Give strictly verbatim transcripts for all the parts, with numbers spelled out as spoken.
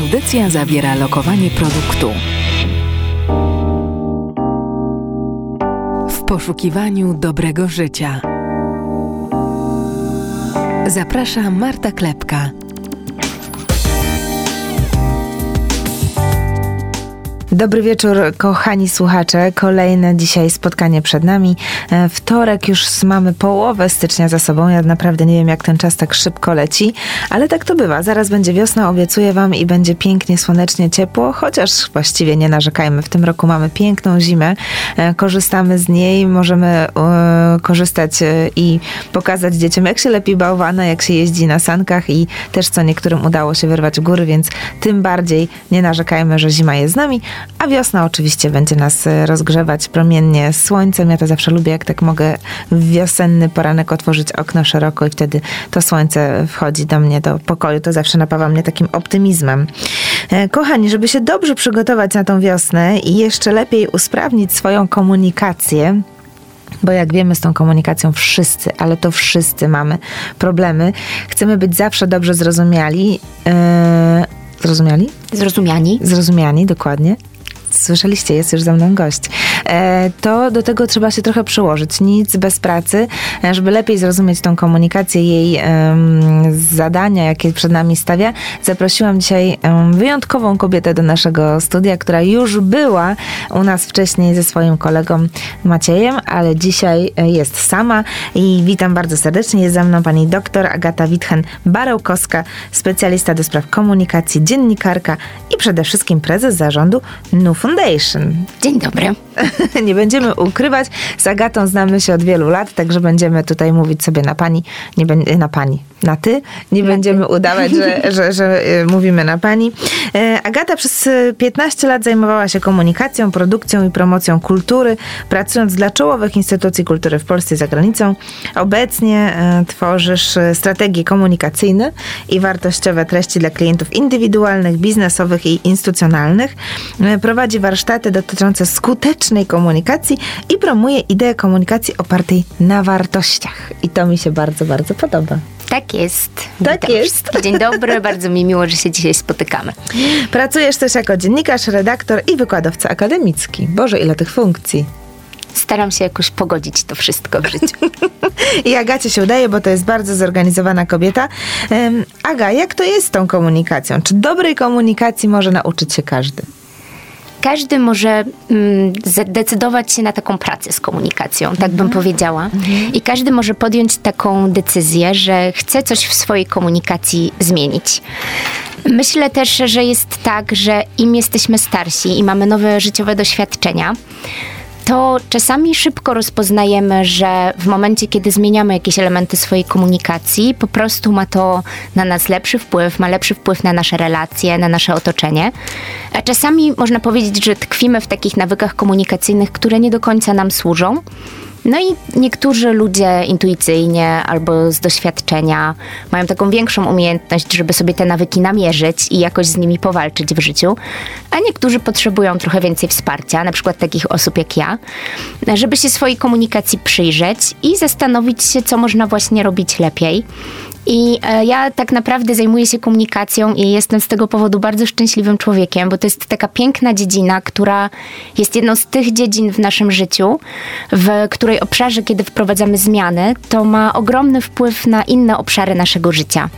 Audycja zawiera lokowanie produktu. W poszukiwaniu dobrego życia. Zaprasza Marta Klepka. Dobry wieczór, kochani słuchacze. Kolejne dzisiaj spotkanie przed nami. Wtorek, już mamy połowę stycznia za sobą. Ja naprawdę nie wiem, jak ten czas tak szybko leci, ale tak to bywa. Zaraz będzie wiosna, obiecuję wam, i będzie pięknie, słonecznie, ciepło, chociaż właściwie nie narzekajmy. W tym roku mamy piękną zimę, korzystamy z niej, możemy yy, korzystać i pokazać dzieciom, jak się lepi bałwana, jak się jeździ na sankach i też co niektórym udało się wyrwać góry, więc tym bardziej nie narzekajmy, że zima jest z nami. A wiosna oczywiście będzie nas rozgrzewać promiennie słońcem. Ja to zawsze lubię, jak tak mogę w wiosenny poranek otworzyć okno szeroko i wtedy to słońce wchodzi do mnie, do pokoju. To zawsze napawa mnie takim optymizmem. Kochani, żeby się dobrze przygotować na tą wiosnę i jeszcze lepiej usprawnić swoją komunikację, bo jak wiemy, z tą komunikacją wszyscy, ale to wszyscy mamy problemy. Chcemy być zawsze dobrze zrozumiali. Yy... Zrozumiali? Zrozumiani. Zrozumiani, dokładnie. Słyszeliście, jest już ze mną gość. E, to do tego trzeba się trochę przyłożyć. Nic bez pracy, żeby lepiej zrozumieć tą komunikację, jej um, zadania, jakie przed nami stawia. Zaprosiłam dzisiaj um, wyjątkową kobietę do naszego studia, która już była u nas wcześniej ze swoim kolegą Maciejem, ale dzisiaj jest sama i witam bardzo serdecznie. Jest ze mną pani doktor Agata Wittchen-Barełkowska, specjalista do spraw komunikacji, dziennikarka i przede wszystkim prezes zarządu Nu Foundation. Dzień dobry. Nie będziemy ukrywać, z Agatą znamy się od wielu lat, także będziemy tutaj mówić sobie na pani, nie be- na pani, na ty, nie na będziemy ty. udawać, że, że, że mówimy na pani. Agata przez piętnaście lat zajmowała się komunikacją, produkcją i promocją kultury, pracując dla czołowych instytucji kultury w Polsce i za granicą. Obecnie tworzysz strategie komunikacyjne i wartościowe treści dla klientów indywidualnych, biznesowych i instytucjonalnych. Prowadzi warsztaty dotyczące skutecznej komunikacji i promuje ideę komunikacji opartej na wartościach. I to mi się bardzo, bardzo podoba. Tak jest. Tak Witam jest. Wszystkich. Dzień dobry, bardzo mi miło, że się dzisiaj spotykamy. Pracujesz też jako dziennikarz, redaktor i wykładowca akademicki. Boże, ile tych funkcji. Staram się jakoś pogodzić to wszystko w życiu. I Agacie się udaje, bo to jest bardzo zorganizowana kobieta. Um, Aga, jak to jest z tą komunikacją? Czy dobrej komunikacji może nauczyć się każdy? Każdy może mm, zdecydować się na taką pracę z komunikacją, tak bym powiedziała. Mhm. I każdy może podjąć taką decyzję, że chce coś w swojej komunikacji zmienić. Myślę też, że jest tak, że im jesteśmy starsi i mamy nowe życiowe doświadczenia, to czasami szybko rozpoznajemy, że w momencie, kiedy zmieniamy jakieś elementy swojej komunikacji, po prostu ma to na nas lepszy wpływ, ma lepszy wpływ na nasze relacje, na nasze otoczenie. A czasami można powiedzieć, że tkwimy w takich nawykach komunikacyjnych, które nie do końca nam służą. No i niektórzy ludzie intuicyjnie albo z doświadczenia mają taką większą umiejętność, żeby sobie te nawyki namierzyć i jakoś z nimi powalczyć w życiu, a niektórzy potrzebują trochę więcej wsparcia, na przykład takich osób jak ja, żeby się swojej komunikacji przyjrzeć i zastanowić się, co można właśnie robić lepiej. I ja tak naprawdę zajmuję się komunikacją i jestem z tego powodu bardzo szczęśliwym człowiekiem, bo to jest taka piękna dziedzina, która jest jedną z tych dziedzin w naszym życiu, w której obszarze, kiedy wprowadzamy zmiany, to ma ogromny wpływ na inne obszary naszego życia.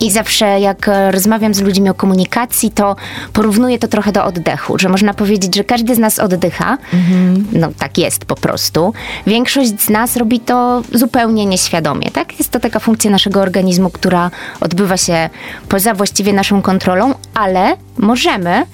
I zawsze jak rozmawiam z ludźmi o komunikacji, to porównuję to trochę do oddechu, że można powiedzieć, że każdy z nas oddycha. Mhm. No tak jest po prostu. Większość z nas robi to zupełnie nieświadomie, tak? Jest to taka funkcja naszego organizmu, która odbywa się poza właściwie naszą kontrolą, ale możemy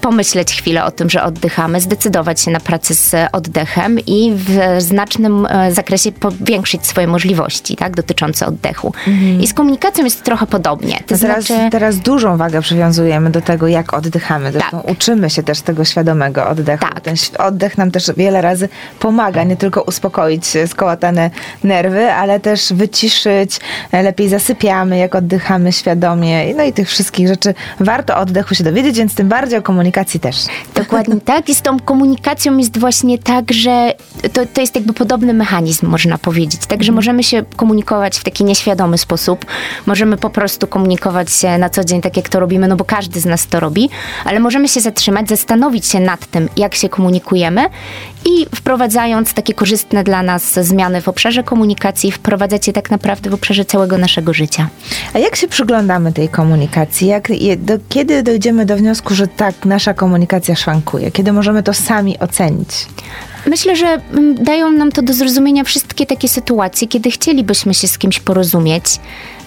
pomyśleć chwilę o tym, że oddychamy, zdecydować się na pracę z oddechem i w znacznym zakresie powiększyć swoje możliwości, tak, dotyczące oddechu. Mhm. I z komunikacją jest trochę podobnie. To teraz, znaczy... teraz dużą wagę przywiązujemy do tego, jak oddychamy. Tak. Uczymy się też tego świadomego oddechu. Tak. Ten oddech nam też wiele razy pomaga, nie tylko uspokoić skołatane nerwy, ale też wyciszyć, lepiej zasypiamy, jak oddychamy świadomie. No i tych wszystkich rzeczy warto o oddechu się dowiedzieć, więc tym bardziej o komunikacji komunikacji też. Dokładnie tak. I z tą komunikacją jest właśnie tak, że to, to jest jakby podobny mechanizm, można powiedzieć. Także mhm. możemy się komunikować w taki nieświadomy sposób. Możemy po prostu komunikować się na co dzień tak, jak to robimy, no bo każdy z nas to robi, ale możemy się zatrzymać, zastanowić się nad tym, jak się komunikujemy i wprowadzając takie korzystne dla nas zmiany w obszarze komunikacji, wprowadzać je tak naprawdę w obszarze całego naszego życia. A jak się przyglądamy tej komunikacji? Jak, do, kiedy dojdziemy do wniosku, że tak, nasza komunikacja szwankuje? Kiedy możemy to sami ocenić? Myślę, że dają nam to do zrozumienia wszystkie takie sytuacje, kiedy chcielibyśmy się z kimś porozumieć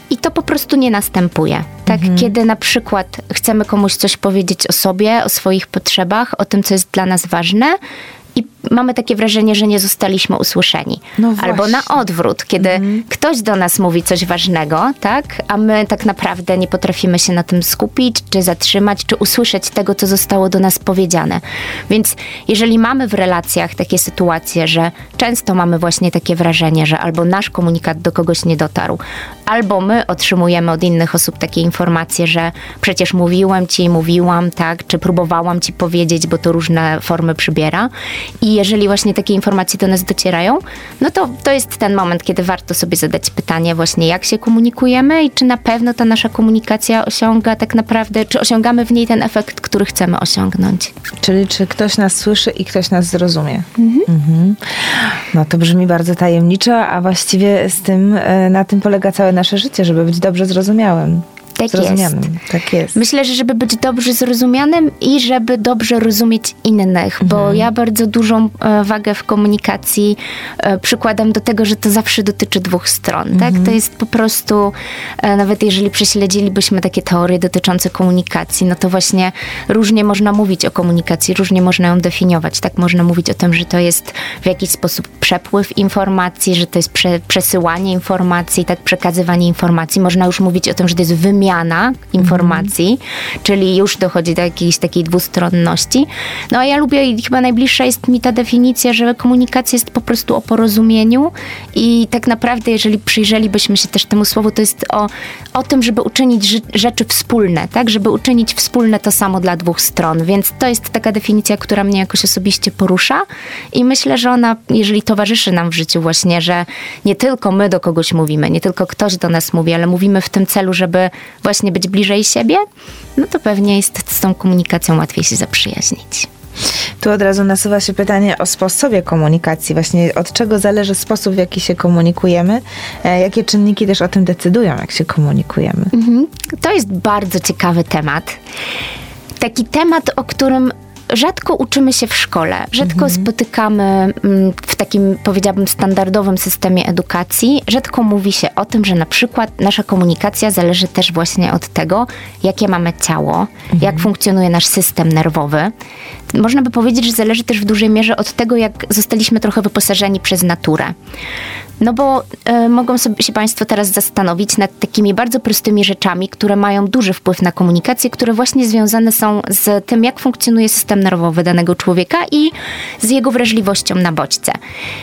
i to po prostu nie następuje. Tak, mhm. Kiedy na przykład chcemy komuś coś powiedzieć o sobie, o swoich potrzebach, o tym, co jest dla nas ważne, i mamy takie wrażenie, że nie zostaliśmy usłyszeni. No albo na odwrót, kiedy mhm. ktoś do nas mówi coś ważnego, tak, a my tak naprawdę nie potrafimy się na tym skupić, czy zatrzymać, czy usłyszeć tego, co zostało do nas powiedziane. Więc jeżeli mamy w relacjach takie sytuacje, że często mamy właśnie takie wrażenie, że albo nasz komunikat do kogoś nie dotarł, albo my otrzymujemy od innych osób takie informacje, że przecież mówiłem ci, mówiłam, tak, czy próbowałam ci powiedzieć, bo to różne formy przybiera. I jeżeli właśnie takie informacje do nas docierają, no to to jest ten moment, kiedy warto sobie zadać pytanie właśnie, jak się komunikujemy i czy na pewno ta nasza komunikacja osiąga tak naprawdę, czy osiągamy w niej ten efekt, który chcemy osiągnąć. Czyli czy ktoś nas słyszy i ktoś nas zrozumie. Mhm. Mhm. No to brzmi bardzo tajemniczo, a właściwie z tym, na tym polega całe nasze życie, żeby być dobrze zrozumiałym. Tak jest. tak jest. Myślę, że żeby być dobrze zrozumianym i żeby dobrze rozumieć innych, bo mhm. ja bardzo dużą wagę w komunikacji przykładam do tego, że to zawsze dotyczy dwóch stron. Mhm. Tak? To jest po prostu, nawet jeżeli prześledzilibyśmy takie teorie dotyczące komunikacji, no to właśnie różnie można mówić o komunikacji, różnie można ją definiować. Tak, można mówić o tym, że to jest w jakiś sposób przepływ informacji, że to jest prze, przesyłanie informacji, tak, przekazywanie informacji. Można już mówić o tym, że to jest wymiana informacji, mhm. czyli już dochodzi do jakiejś takiej dwustronności. No a ja lubię i chyba najbliższa jest mi ta definicja, że komunikacja jest po prostu o porozumieniu i tak naprawdę, jeżeli przyjrzelibyśmy się też temu słowu, to jest o, o tym, żeby uczynić rzeczy wspólne, tak? Żeby uczynić wspólne to samo dla dwóch stron, więc to jest taka definicja, która mnie jakoś osobiście porusza i myślę, że ona, jeżeli towarzyszy nam w życiu właśnie, że nie tylko my do kogoś mówimy, nie tylko ktoś do nas mówi, ale mówimy w tym celu, żeby właśnie być bliżej siebie, no to pewnie jest z tą komunikacją łatwiej się zaprzyjaźnić. Tu od razu nasuwa się pytanie o sposobie komunikacji. Właśnie od czego zależy sposób, w jaki się komunikujemy? Jakie czynniki też o tym decydują, jak się komunikujemy? Mhm. To jest bardzo ciekawy temat. Taki temat, o którym rzadko uczymy się w szkole, rzadko mhm. spotykamy w takim, powiedziałabym, standardowym systemie edukacji. Rzadko mówi się o tym, że na przykład nasza komunikacja zależy też właśnie od tego, jakie mamy ciało, mhm. jak funkcjonuje nasz system nerwowy. Można by powiedzieć, że zależy też w dużej mierze od tego, jak zostaliśmy trochę wyposażeni przez naturę. No bo y, mogą sobie się Państwo teraz zastanowić nad takimi bardzo prostymi rzeczami, które mają duży wpływ na komunikację, które właśnie związane są z tym, jak funkcjonuje system nerwowy danego człowieka i z jego wrażliwością na bodźce.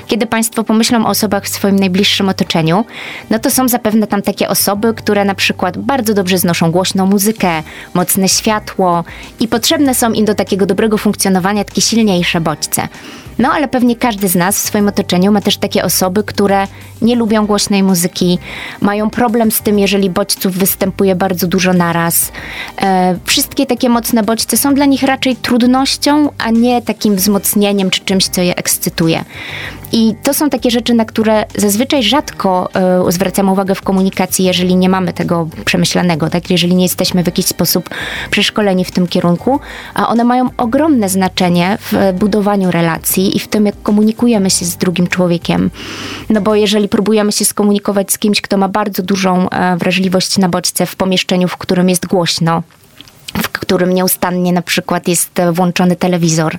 Kiedy Państwo pomyślą o osobach w swoim najbliższym otoczeniu, no to są zapewne tam takie osoby, które na przykład bardzo dobrze znoszą głośną muzykę, mocne światło i potrzebne są im do takiego dobrego funkcjonowania takie silniejsze bodźce. No ale pewnie każdy z nas w swoim otoczeniu ma też takie osoby, które nie lubią głośnej muzyki, mają problem z tym, jeżeli bodźców występuje bardzo dużo naraz. E, wszystkie takie mocne bodźce są dla nich raczej trudnością, a nie takim wzmocnieniem czy czymś, co je ekscytuje. I to są takie rzeczy, na które zazwyczaj rzadko y, zwracamy uwagę w komunikacji, jeżeli nie mamy tego przemyślanego, tak? Jeżeli nie jesteśmy w jakiś sposób przeszkoleni w tym kierunku, a one mają ogromne znaczenie w budowaniu relacji i w tym, jak komunikujemy się z drugim człowiekiem. No bo jeżeli próbujemy się skomunikować z kimś, kto ma bardzo dużą e, wrażliwość na bodźce w pomieszczeniu, w którym jest głośno, w którym nieustannie na przykład jest włączony telewizor,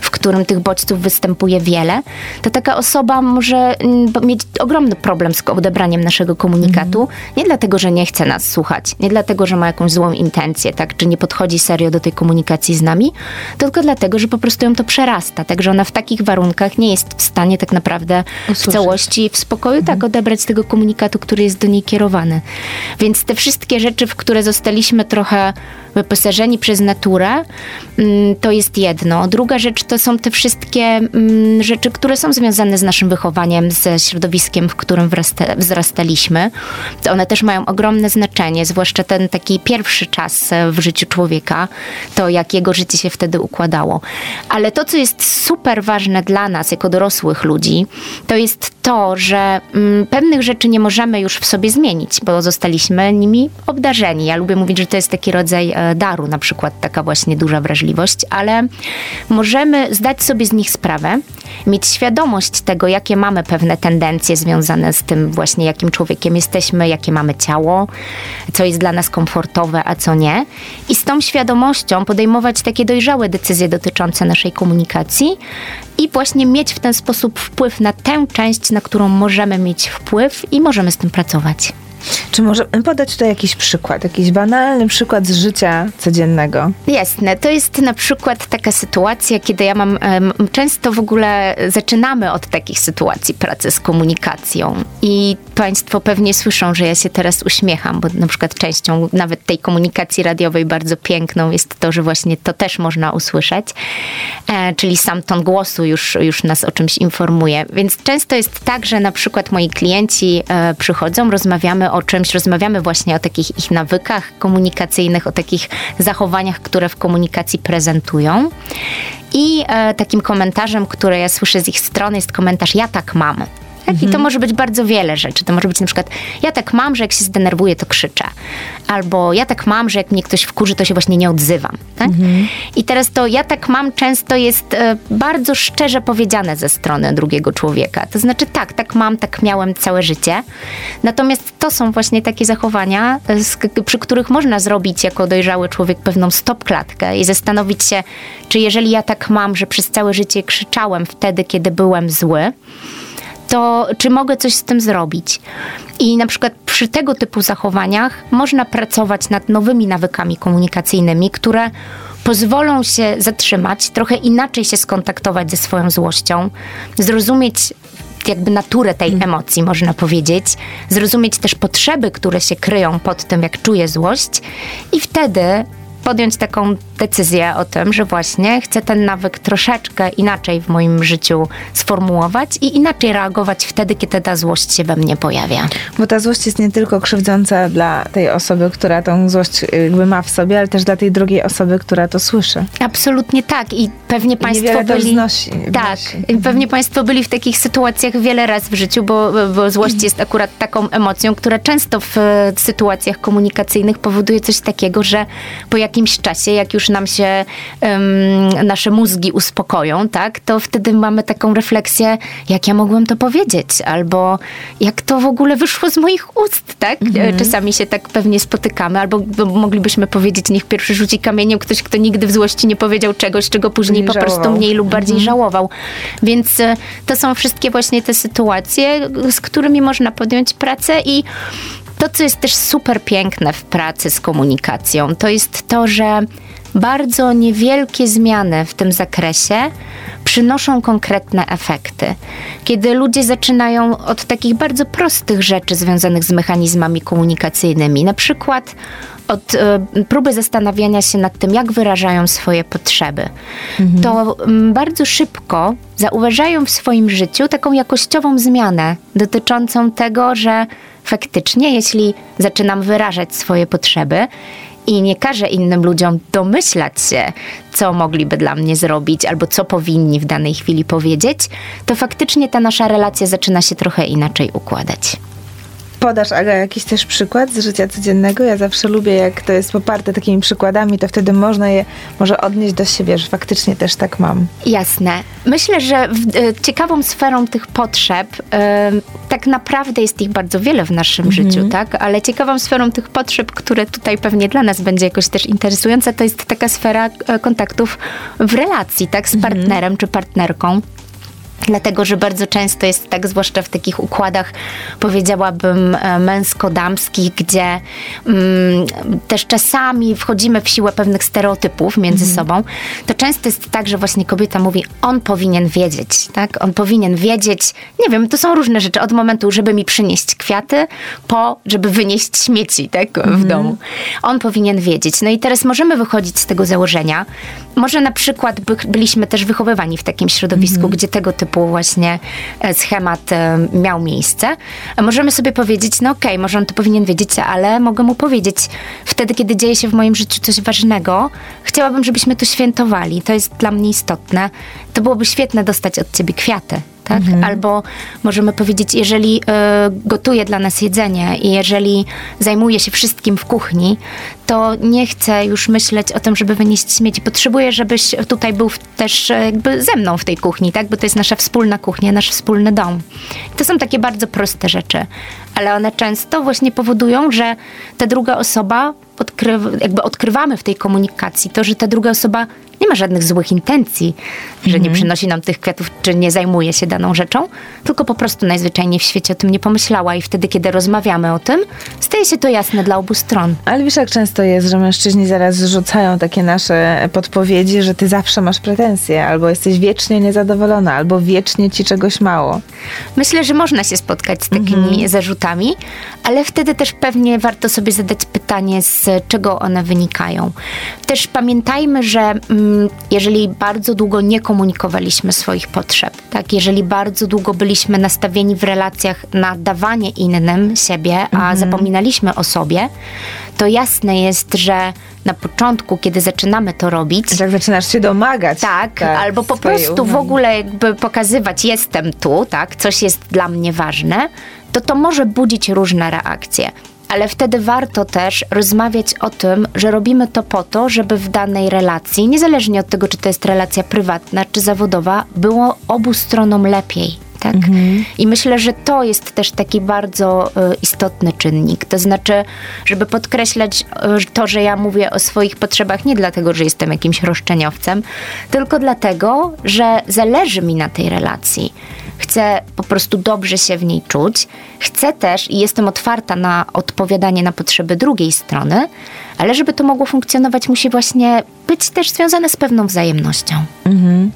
w którym tych bodźców występuje wiele, to taka osoba może mieć ogromny problem z odebraniem naszego komunikatu. Mm. Nie dlatego, że nie chce nas słuchać, nie dlatego, że ma jakąś złą intencję, tak, czy nie podchodzi serio do tej komunikacji z nami, tylko dlatego, że po prostu ją to przerasta. Także ona w takich warunkach nie jest w stanie tak naprawdę usłyszeć w całości, w spokoju, mm. tak, odebrać tego komunikatu, który jest do niej kierowany. Więc te wszystkie rzeczy, w które zostaliśmy trochę wyposażeni, odwiedzani przez naturę, to jest jedno. Druga rzecz to są te wszystkie rzeczy, które są związane z naszym wychowaniem, ze środowiskiem, w którym wzrastaliśmy. One też mają ogromne znaczenie, zwłaszcza ten taki pierwszy czas w życiu człowieka, to jak jego życie się wtedy układało. Ale to, co jest super ważne dla nas jako dorosłych ludzi, to jest to, że pewnych rzeczy nie możemy już w sobie zmienić, bo zostaliśmy nimi obdarzeni. Ja lubię mówić, że to jest taki rodzaj daru, na przykład taka właśnie duża wrażliwość, ale możemy zdać sobie z nich sprawę, mieć świadomość tego, jakie mamy pewne tendencje związane z tym właśnie, jakim człowiekiem jesteśmy, jakie mamy ciało, co jest dla nas komfortowe, a co nie. I z tą świadomością podejmować takie dojrzałe decyzje dotyczące naszej komunikacji i właśnie mieć w ten sposób wpływ na tę część, na którą możemy mieć wpływ i możemy z tym pracować. Czy możemy podać tutaj jakiś przykład, jakiś banalny przykład z życia codziennego? Jasne, to jest na przykład taka sytuacja, kiedy ja mam, często w ogóle zaczynamy od takich sytuacji pracy z komunikacją i Państwo pewnie słyszą, że ja się teraz uśmiecham, bo na przykład częścią nawet tej komunikacji radiowej bardzo piękną jest to, że właśnie to też można usłyszeć, czyli sam ton głosu już, już nas o czymś informuje, więc często jest tak, że na przykład moi klienci przychodzą, rozmawiamy o czymś, rozmawiamy właśnie o takich ich nawykach komunikacyjnych, o takich zachowaniach, które w komunikacji prezentują. I e, takim komentarzem, który ja słyszę z ich strony, jest komentarz: ja tak mam. Tak? Mhm. I to może być bardzo wiele rzeczy. To może być na przykład: ja tak mam, że jak się zdenerwuję, to krzyczę. Albo: ja tak mam, że jak mnie ktoś wkurzy, to się właśnie nie odzywam. Tak? Mhm. I teraz to ja tak mam często jest e, bardzo szczerze powiedziane ze strony drugiego człowieka. To znaczy tak, tak mam, tak miałem całe życie. Natomiast to są właśnie takie zachowania, e, przy których można zrobić jako dojrzały człowiek pewną stopklatkę i zastanowić się, czy jeżeli ja tak mam, że przez całe życie krzyczałem wtedy, kiedy byłem zły, to czy mogę coś z tym zrobić? I na przykład przy tego typu zachowaniach można pracować nad nowymi nawykami komunikacyjnymi, które pozwolą się zatrzymać, trochę inaczej się skontaktować ze swoją złością, zrozumieć jakby naturę tej emocji, można powiedzieć, zrozumieć też potrzeby, które się kryją pod tym, jak czuję złość, i wtedy podjąć taką decyzję o tym, że właśnie chcę ten nawyk troszeczkę inaczej w moim życiu sformułować i inaczej reagować wtedy, kiedy ta złość się we mnie pojawia. Bo ta złość jest nie tylko krzywdząca dla tej osoby, która tą złość jakby ma w sobie, ale też dla tej drugiej osoby, która to słyszy. Absolutnie tak. I pewnie Państwo I byli... Wnosi, tak. Wnosi. Pewnie Państwo byli w takich sytuacjach wiele razy w życiu, bo, bo złość jest akurat taką emocją, która często w sytuacjach komunikacyjnych powoduje coś takiego, że po jak W jakimś czasie, jak już nam się um, nasze mózgi uspokoją, tak, to wtedy mamy taką refleksję, jak ja mogłem to powiedzieć, albo jak to w ogóle wyszło z moich ust, tak? Mm-hmm. Czasami się tak pewnie spotykamy, albo moglibyśmy powiedzieć, niech pierwszy rzuci kamieniem ktoś, kto nigdy w złości nie powiedział czegoś, czego później nie po żałował. prostu mniej lub bardziej mm-hmm. żałował. Więc to są wszystkie właśnie te sytuacje, z którymi można podjąć pracę. I to, co jest też super piękne w pracy z komunikacją, to jest to, że bardzo niewielkie zmiany w tym zakresie przynoszą konkretne efekty. Kiedy ludzie zaczynają od takich bardzo prostych rzeczy związanych z mechanizmami komunikacyjnymi, na przykład od y, próby zastanawiania się nad tym, jak wyrażają swoje potrzeby, mhm. to y, bardzo szybko zauważają w swoim życiu taką jakościową zmianę dotyczącą tego, że faktycznie, jeśli zaczynam wyrażać swoje potrzeby i nie każę innym ludziom domyślać się, co mogliby dla mnie zrobić albo co powinni w danej chwili powiedzieć, to faktycznie ta nasza relacja zaczyna się trochę inaczej układać. Podasz, Aga, jakiś też przykład z życia codziennego? Ja zawsze lubię, jak to jest poparte takimi przykładami, to wtedy można je może odnieść do siebie, że faktycznie też tak mam. Jasne. Myślę, że w, y, ciekawą sferą tych potrzeb, y, tak naprawdę jest ich bardzo wiele w naszym mhm. życiu, tak? Ale ciekawą sferą tych potrzeb, które tutaj pewnie dla nas będzie jakoś też interesująca, to jest taka sfera kontaktów w relacji, tak? Z mhm. partnerem czy partnerką. Dlatego, że bardzo często jest tak, zwłaszcza w takich układach, powiedziałabym, męsko-damskich, gdzie mm, też czasami wchodzimy w siłę pewnych stereotypów między mm. sobą, to często jest tak, że właśnie kobieta mówi, on powinien wiedzieć, tak? On powinien wiedzieć, nie wiem, to są różne rzeczy, od momentu, żeby mi przynieść kwiaty, po, żeby wynieść śmieci, tak? W mm. domu. On powinien wiedzieć. No i teraz możemy wychodzić z tego założenia. Może na przykład by, byliśmy też wychowywani w takim środowisku, mm. gdzie tego typu właśnie schemat miał miejsce. Możemy sobie powiedzieć, no okej, okay, może on to powinien wiedzieć, ale mogę mu powiedzieć, wtedy, kiedy dzieje się w moim życiu coś ważnego, chciałabym, żebyśmy to świętowali. To jest dla mnie istotne. To byłoby świetne dostać od ciebie kwiaty. Tak? Mhm. Albo możemy powiedzieć, jeżeli y, gotuje dla nas jedzenie i jeżeli zajmuje się wszystkim w kuchni, to nie chcę już myśleć o tym, żeby wynieść śmieci. Potrzebuję, żebyś tutaj był w, też jakby ze mną w tej kuchni, tak? Bo to jest nasza wspólna kuchnia, nasz wspólny dom. I to są takie bardzo proste rzeczy, ale one często właśnie powodują, że ta druga osoba Odkryw- jakby odkrywamy w tej komunikacji to, że ta druga osoba nie ma żadnych złych intencji, że mm. nie przynosi nam tych kwiatów, czy nie zajmuje się daną rzeczą, tylko po prostu najzwyczajniej w świecie o tym nie pomyślała i wtedy, kiedy rozmawiamy o tym, staje się to jasne dla obu stron. Ale wiesz, jak często jest, że mężczyźni zaraz rzucają takie nasze podpowiedzi, że ty zawsze masz pretensje, albo jesteś wiecznie niezadowolona, albo wiecznie ci czegoś mało. Myślę, że można się spotkać z takimi mm. zarzutami, ale wtedy też pewnie warto sobie zadać pytanie, z Z czego one wynikają. Też pamiętajmy, że mm, jeżeli bardzo długo nie komunikowaliśmy swoich potrzeb, tak, jeżeli bardzo długo byliśmy nastawieni w relacjach na dawanie innym siebie, a mm-hmm. zapominaliśmy o sobie, to jasne jest, że na początku, kiedy zaczynamy to robić... Jak zaczynasz się domagać. Tak, tak albo po prostu uwagi. W ogóle jakby pokazywać, jestem tu, tak, coś jest dla mnie ważne, to to może budzić różne reakcje. Ale wtedy warto też rozmawiać o tym, że robimy to po to, żeby w danej relacji, niezależnie od tego, czy to jest relacja prywatna, czy zawodowa, było obu stronom lepiej. Tak? Mhm. I myślę, że to jest też taki bardzo y, istotny czynnik. To znaczy, żeby podkreślać y, to, że ja mówię o swoich potrzebach nie dlatego, że jestem jakimś roszczeniowcem, tylko dlatego, że zależy mi na tej relacji. Chcę po prostu dobrze się w niej czuć. Chcę też i jestem otwarta na odpowiadanie na potrzeby drugiej strony, ale żeby to mogło funkcjonować, musi właśnie być też związane z pewną wzajemnością. Mhm.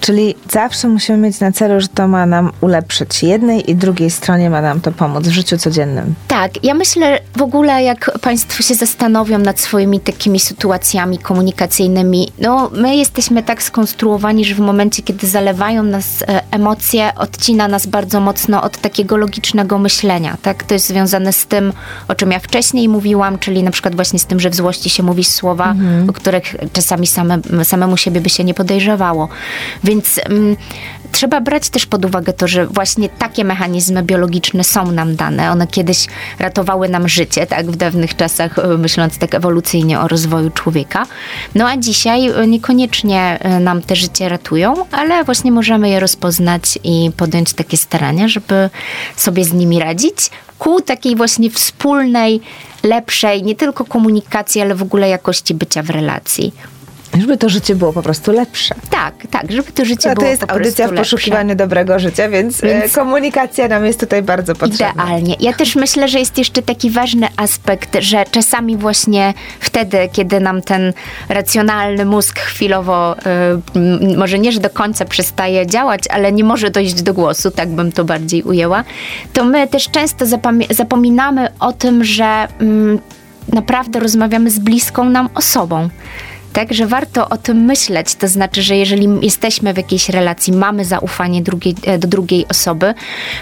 Czyli zawsze musimy mieć na celu, że to ma nam ulepszyć. Jednej i drugiej stronie ma nam to pomóc w życiu codziennym. Tak, ja myślę w ogóle, jak państwo się zastanowią nad swoimi takimi sytuacjami komunikacyjnymi, no my jesteśmy tak skonstruowani, że w momencie, kiedy zalewają nas emocje, odcina nas bardzo mocno od takiego logicznego myślenia, tak? To jest związane z tym, o czym ja wcześniej mówiłam, czyli na przykład właśnie z tym, że w złości się mówi słowa, mhm. o których czasami same, samemu siebie by się nie podejrzewało. Więc mm, trzeba brać też pod uwagę to, że właśnie takie mechanizmy biologiczne są nam dane. One kiedyś ratowały nam życie, tak, w dawnych czasach, myśląc tak ewolucyjnie o rozwoju człowieka. No a dzisiaj niekoniecznie nam te życie ratują, ale właśnie możemy je rozpoznać i podjąć takie starania, żeby sobie z nimi radzić ku takiej właśnie wspólnej, lepszej, nie tylko komunikacji, ale w ogóle jakości bycia w relacji. Żeby to życie było po prostu lepsze. Tak, tak, żeby to życie no, było po prostu lepsze. To jest audycja w poszukiwaniu dobrego życia, więc, więc komunikacja nam jest tutaj bardzo potrzebna. Idealnie. Ja też myślę, że jest jeszcze taki ważny aspekt, że czasami właśnie wtedy, kiedy nam ten racjonalny mózg chwilowo, y, może nie, że do końca przestaje działać, ale nie może dojść do głosu, tak bym to bardziej ujęła, to my też często zapami- zapominamy o tym, że y, naprawdę rozmawiamy z bliską nam osobą. Tak, że warto o tym myśleć, to znaczy, że jeżeli jesteśmy w jakiejś relacji, mamy zaufanie drugiej, do drugiej osoby,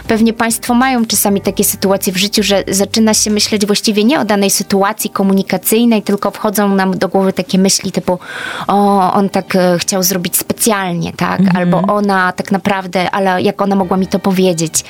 pewnie państwo mają czasami takie sytuacje w życiu, że zaczyna się myśleć właściwie nie o danej sytuacji komunikacyjnej, tylko wchodzą nam do głowy takie myśli typu, o, on tak chciał zrobić specjalnie, tak, mhm. albo ona tak naprawdę, ale jak ona mogła mi to powiedzieć.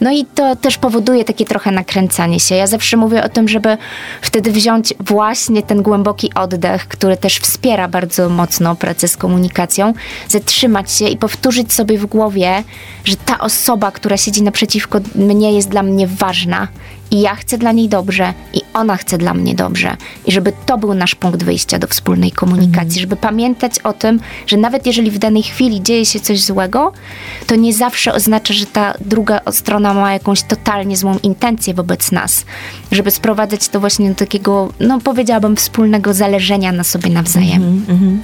No i to też powoduje takie trochę nakręcanie się. Ja zawsze mówię o tym, żeby wtedy wziąć właśnie ten głęboki oddech, który też w wspiera bardzo mocno pracę z komunikacją, zatrzymać się i powtórzyć sobie w głowie, że ta osoba, która siedzi naprzeciwko mnie, jest dla mnie ważna i ja chcę dla niej dobrze i ona chce dla mnie dobrze. I żeby to był nasz punkt wyjścia do wspólnej komunikacji, mm. żeby pamiętać o tym, że nawet jeżeli w danej chwili dzieje się coś złego, to nie zawsze oznacza, że ta druga strona ma jakąś totalnie złą intencję wobec nas. Żeby sprowadzać to właśnie do takiego, no powiedziałabym, wspólnego zależenia na sobie nawzajem. Mm-hmm, mm-hmm.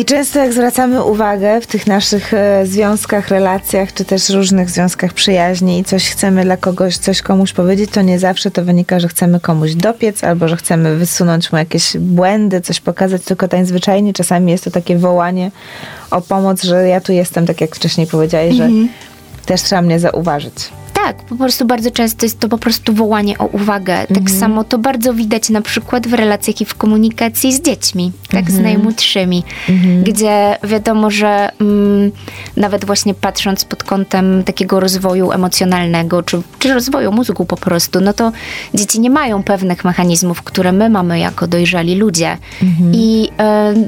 I często jak zwracamy uwagę w tych naszych związkach, relacjach, czy też różnych związkach przyjaźni i coś chcemy dla kogoś, coś komuś powiedzieć, to nie zawsze to wynika, że chcemy komuś dopiec albo, że chcemy wysunąć mu jakieś błędy, coś pokazać, tylko tak zwyczajnie czasami jest to takie wołanie o pomoc, że ja tu jestem, tak jak wcześniej powiedziałaś, że mhm. też trzeba mnie zauważyć. Tak, po prostu bardzo często jest to po prostu wołanie o uwagę. Tak mhm. samo to bardzo widać na przykład w relacjach i w komunikacji z dziećmi, tak, mhm. z najmłodszymi, mhm. gdzie wiadomo, że mm, nawet właśnie patrząc pod kątem takiego rozwoju emocjonalnego, czy, czy rozwoju mózgu po prostu, no to dzieci nie mają pewnych mechanizmów, które my mamy jako dojrzali ludzie. Mhm. I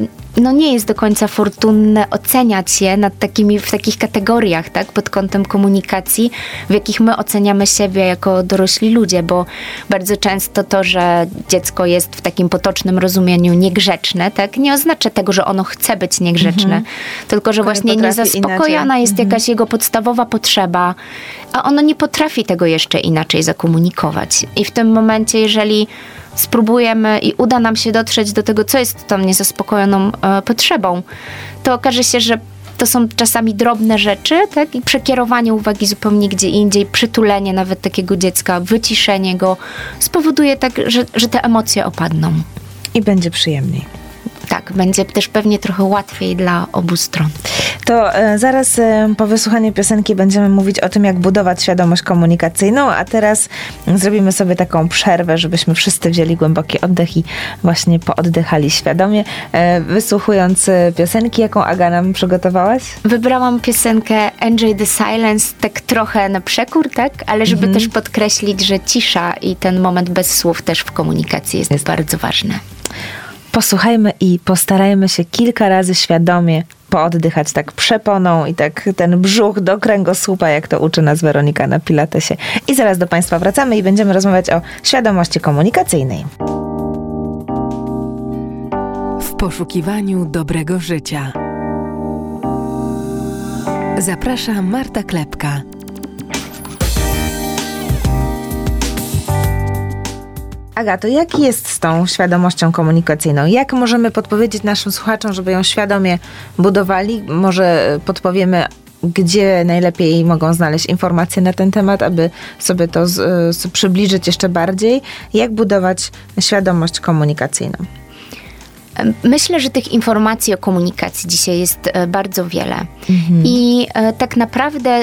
y, no nie jest do końca fortunne oceniać je nad takimi, w takich kategoriach, tak, pod kątem komunikacji, w jakich my oceniamy siebie jako dorośli ludzie, bo bardzo często to, że dziecko jest w takim potocznym rozumieniu niegrzeczne, tak, nie oznacza tego, że ono chce być niegrzeczne, mhm. tylko, że Kto właśnie niezaspokojona jest mhm. jakaś jego podstawowa potrzeba, a ono nie potrafi tego jeszcze inaczej zakomunikować. I w tym momencie, jeżeli spróbujemy i uda nam się dotrzeć do tego, co jest tą niezaspokojoną e, potrzebą, to okaże się, że to są czasami drobne rzeczy, tak? I przekierowanie uwagi zupełnie gdzie indziej, przytulenie nawet takiego dziecka, wyciszenie go spowoduje tak, że, że te emocje opadną. I będzie przyjemniej. Tak, będzie też pewnie trochę łatwiej dla obu stron. To e, zaraz e, po wysłuchaniu piosenki będziemy mówić o tym, jak budować świadomość komunikacyjną, a teraz zrobimy sobie taką przerwę, żebyśmy wszyscy wzięli głęboki oddech i właśnie pooddychali świadomie, e, wysłuchując piosenki, jaką Aga nam przygotowałaś? Wybrałam piosenkę Enjoy the Silence, tak trochę na przekór, tak? Ale żeby mhm. też podkreślić, że cisza i ten moment bez słów też w komunikacji jest, jest. bardzo ważny. Posłuchajmy i postarajmy się kilka razy świadomie pooddychać tak przeponą i tak ten brzuch do kręgosłupa, jak to uczy nas Weronika na Pilatesie. I zaraz do Państwa wracamy i będziemy rozmawiać o świadomości komunikacyjnej. W poszukiwaniu dobrego życia. Zaprasza Marta Klepka. Agato, jak jest z tą świadomością komunikacyjną? Jak możemy podpowiedzieć naszym słuchaczom, żeby ją świadomie budowali? Może podpowiemy, gdzie najlepiej mogą znaleźć informacje na ten temat, aby sobie to z, z przybliżyć jeszcze bardziej. Jak budować świadomość komunikacyjną? Myślę, że tych informacji o komunikacji dzisiaj jest bardzo wiele. Mhm. I tak naprawdę,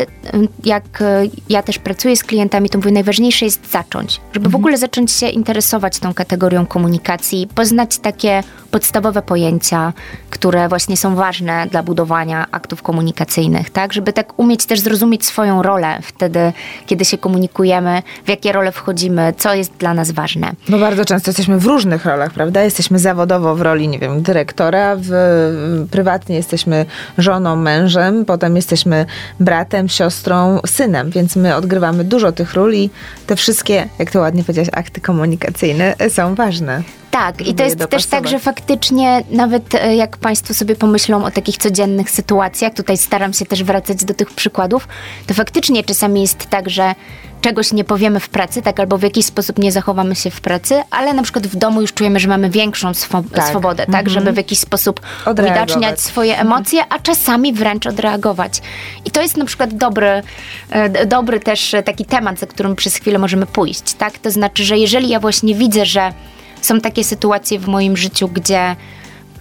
jak ja też pracuję z klientami, to mówię, najważniejsze jest zacząć. Żeby mhm. w ogóle zacząć się interesować tą kategorią komunikacji, poznać takie podstawowe pojęcia, które właśnie są ważne dla budowania aktów komunikacyjnych, tak? Żeby tak umieć też zrozumieć swoją rolę wtedy, kiedy się komunikujemy, w jakie role wchodzimy, co jest dla nas ważne. Bo bardzo często jesteśmy w różnych rolach, prawda? Jesteśmy zawodowo w roli, nie wiem, dyrektora, w, prywatnie jesteśmy żoną, mężem, potem jesteśmy bratem, siostrą, synem, więc my odgrywamy dużo tych ról i te wszystkie, jak to ładnie powiedziałaś, akty komunikacyjne są ważne. Tak, i to jest dopasować. Też tak, że faktycznie nawet jak Państwo sobie pomyślą o takich codziennych sytuacjach, tutaj staram się też wracać do tych przykładów, to faktycznie czasami jest tak, że czegoś nie powiemy w pracy, tak, albo w jakiś sposób nie zachowamy się w pracy, ale na przykład w domu już czujemy, że mamy większą swo- tak. swobodę, mhm. tak, żeby w jakiś sposób uwidaczniać swoje emocje, mhm. a czasami wręcz odreagować. I to jest na przykład dobry, dobry też taki temat, za którym przez chwilę możemy pójść, tak, to znaczy, że jeżeli ja właśnie widzę, że są takie sytuacje w moim życiu, gdzie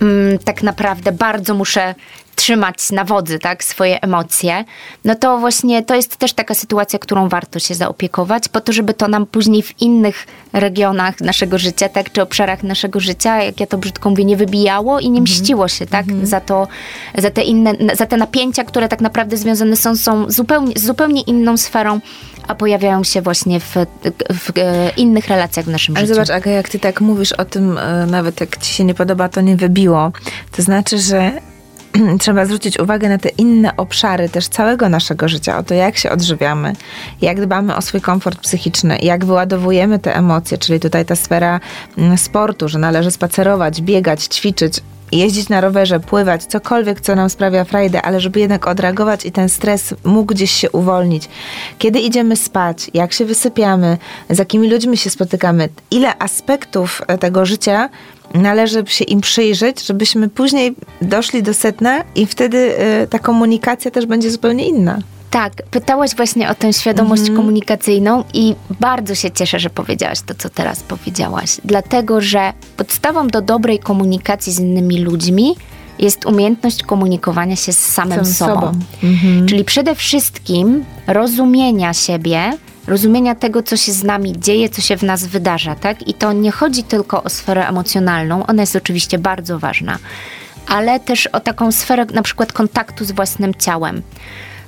mm, tak naprawdę bardzo muszę trzymać na wodzy, tak, swoje emocje, no to właśnie to jest też taka sytuacja, którą warto się zaopiekować, po to, żeby to nam później w innych regionach naszego życia, tak, czy obszarach naszego życia, jak ja to brzydko mówię, nie wybijało i nie mściło się, tak, mm-hmm. za to, za te inne, za te napięcia, które tak naprawdę związane są, są zupełnie, z zupełnie inną sferą, a pojawiają się właśnie w, w, w innych relacjach w naszym Ale życiu. Ale zobacz, Aga, jak ty tak mówisz o tym, nawet jak ci się nie podoba, to nie wybiło, to znaczy, że trzeba zwrócić uwagę na te inne obszary też całego naszego życia, o to jak się odżywiamy, jak dbamy o swój komfort psychiczny, jak wyładowujemy te emocje, czyli tutaj ta sfera sportu, że należy spacerować, biegać, ćwiczyć, jeździć na rowerze, pływać, cokolwiek, co nam sprawia frajdę, ale żeby jednak odreagować i ten stres mógł gdzieś się uwolnić. Kiedy idziemy spać, jak się wysypiamy, z jakimi ludźmi się spotykamy, ile aspektów tego życia należy się im przyjrzeć, żebyśmy później doszli do sedna i wtedy ta komunikacja też będzie zupełnie inna. Tak, pytałaś właśnie o tę świadomość mm-hmm. komunikacyjną i bardzo się cieszę, że powiedziałaś to, co teraz powiedziałaś. Dlatego, że podstawą do dobrej komunikacji z innymi ludźmi jest umiejętność komunikowania się z samym Sam sobą. sobą. Mm-hmm. Czyli przede wszystkim rozumienia siebie, rozumienia tego, co się z nami dzieje, co się w nas wydarza, tak? I to nie chodzi tylko o sferę emocjonalną, ona jest oczywiście bardzo ważna, ale też o taką sferę na przykład kontaktu z własnym ciałem.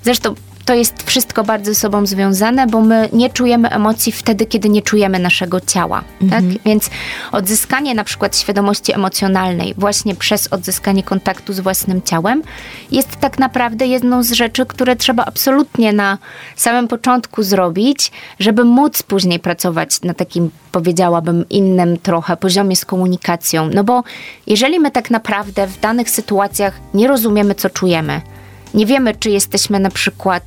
Zresztą to jest wszystko bardzo ze sobą związane, bo my nie czujemy emocji wtedy, kiedy nie czujemy naszego ciała. Mhm. Tak? Więc odzyskanie na przykład świadomości emocjonalnej właśnie przez odzyskanie kontaktu z własnym ciałem jest tak naprawdę jedną z rzeczy, które trzeba absolutnie na samym początku zrobić, żeby móc później pracować na takim, powiedziałabym, innym trochę poziomie z komunikacją. No bo jeżeli my tak naprawdę w danych sytuacjach nie rozumiemy, co czujemy, nie wiemy, czy jesteśmy na przykład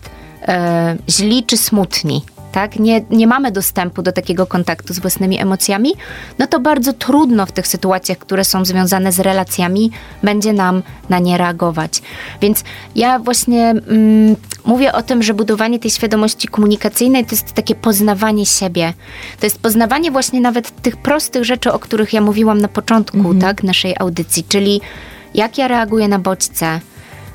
e, źli czy smutni, tak? Nie, nie mamy dostępu do takiego kontaktu z własnymi emocjami, no to bardzo trudno w tych sytuacjach, które są związane z relacjami, będzie nam na nie reagować. Więc ja właśnie mm, mówię o tym, że budowanie tej świadomości komunikacyjnej to jest takie poznawanie siebie. To jest poznawanie właśnie nawet tych prostych rzeczy, o których ja mówiłam na początku, mhm. tak, naszej audycji, czyli jak ja reaguję na bodźce,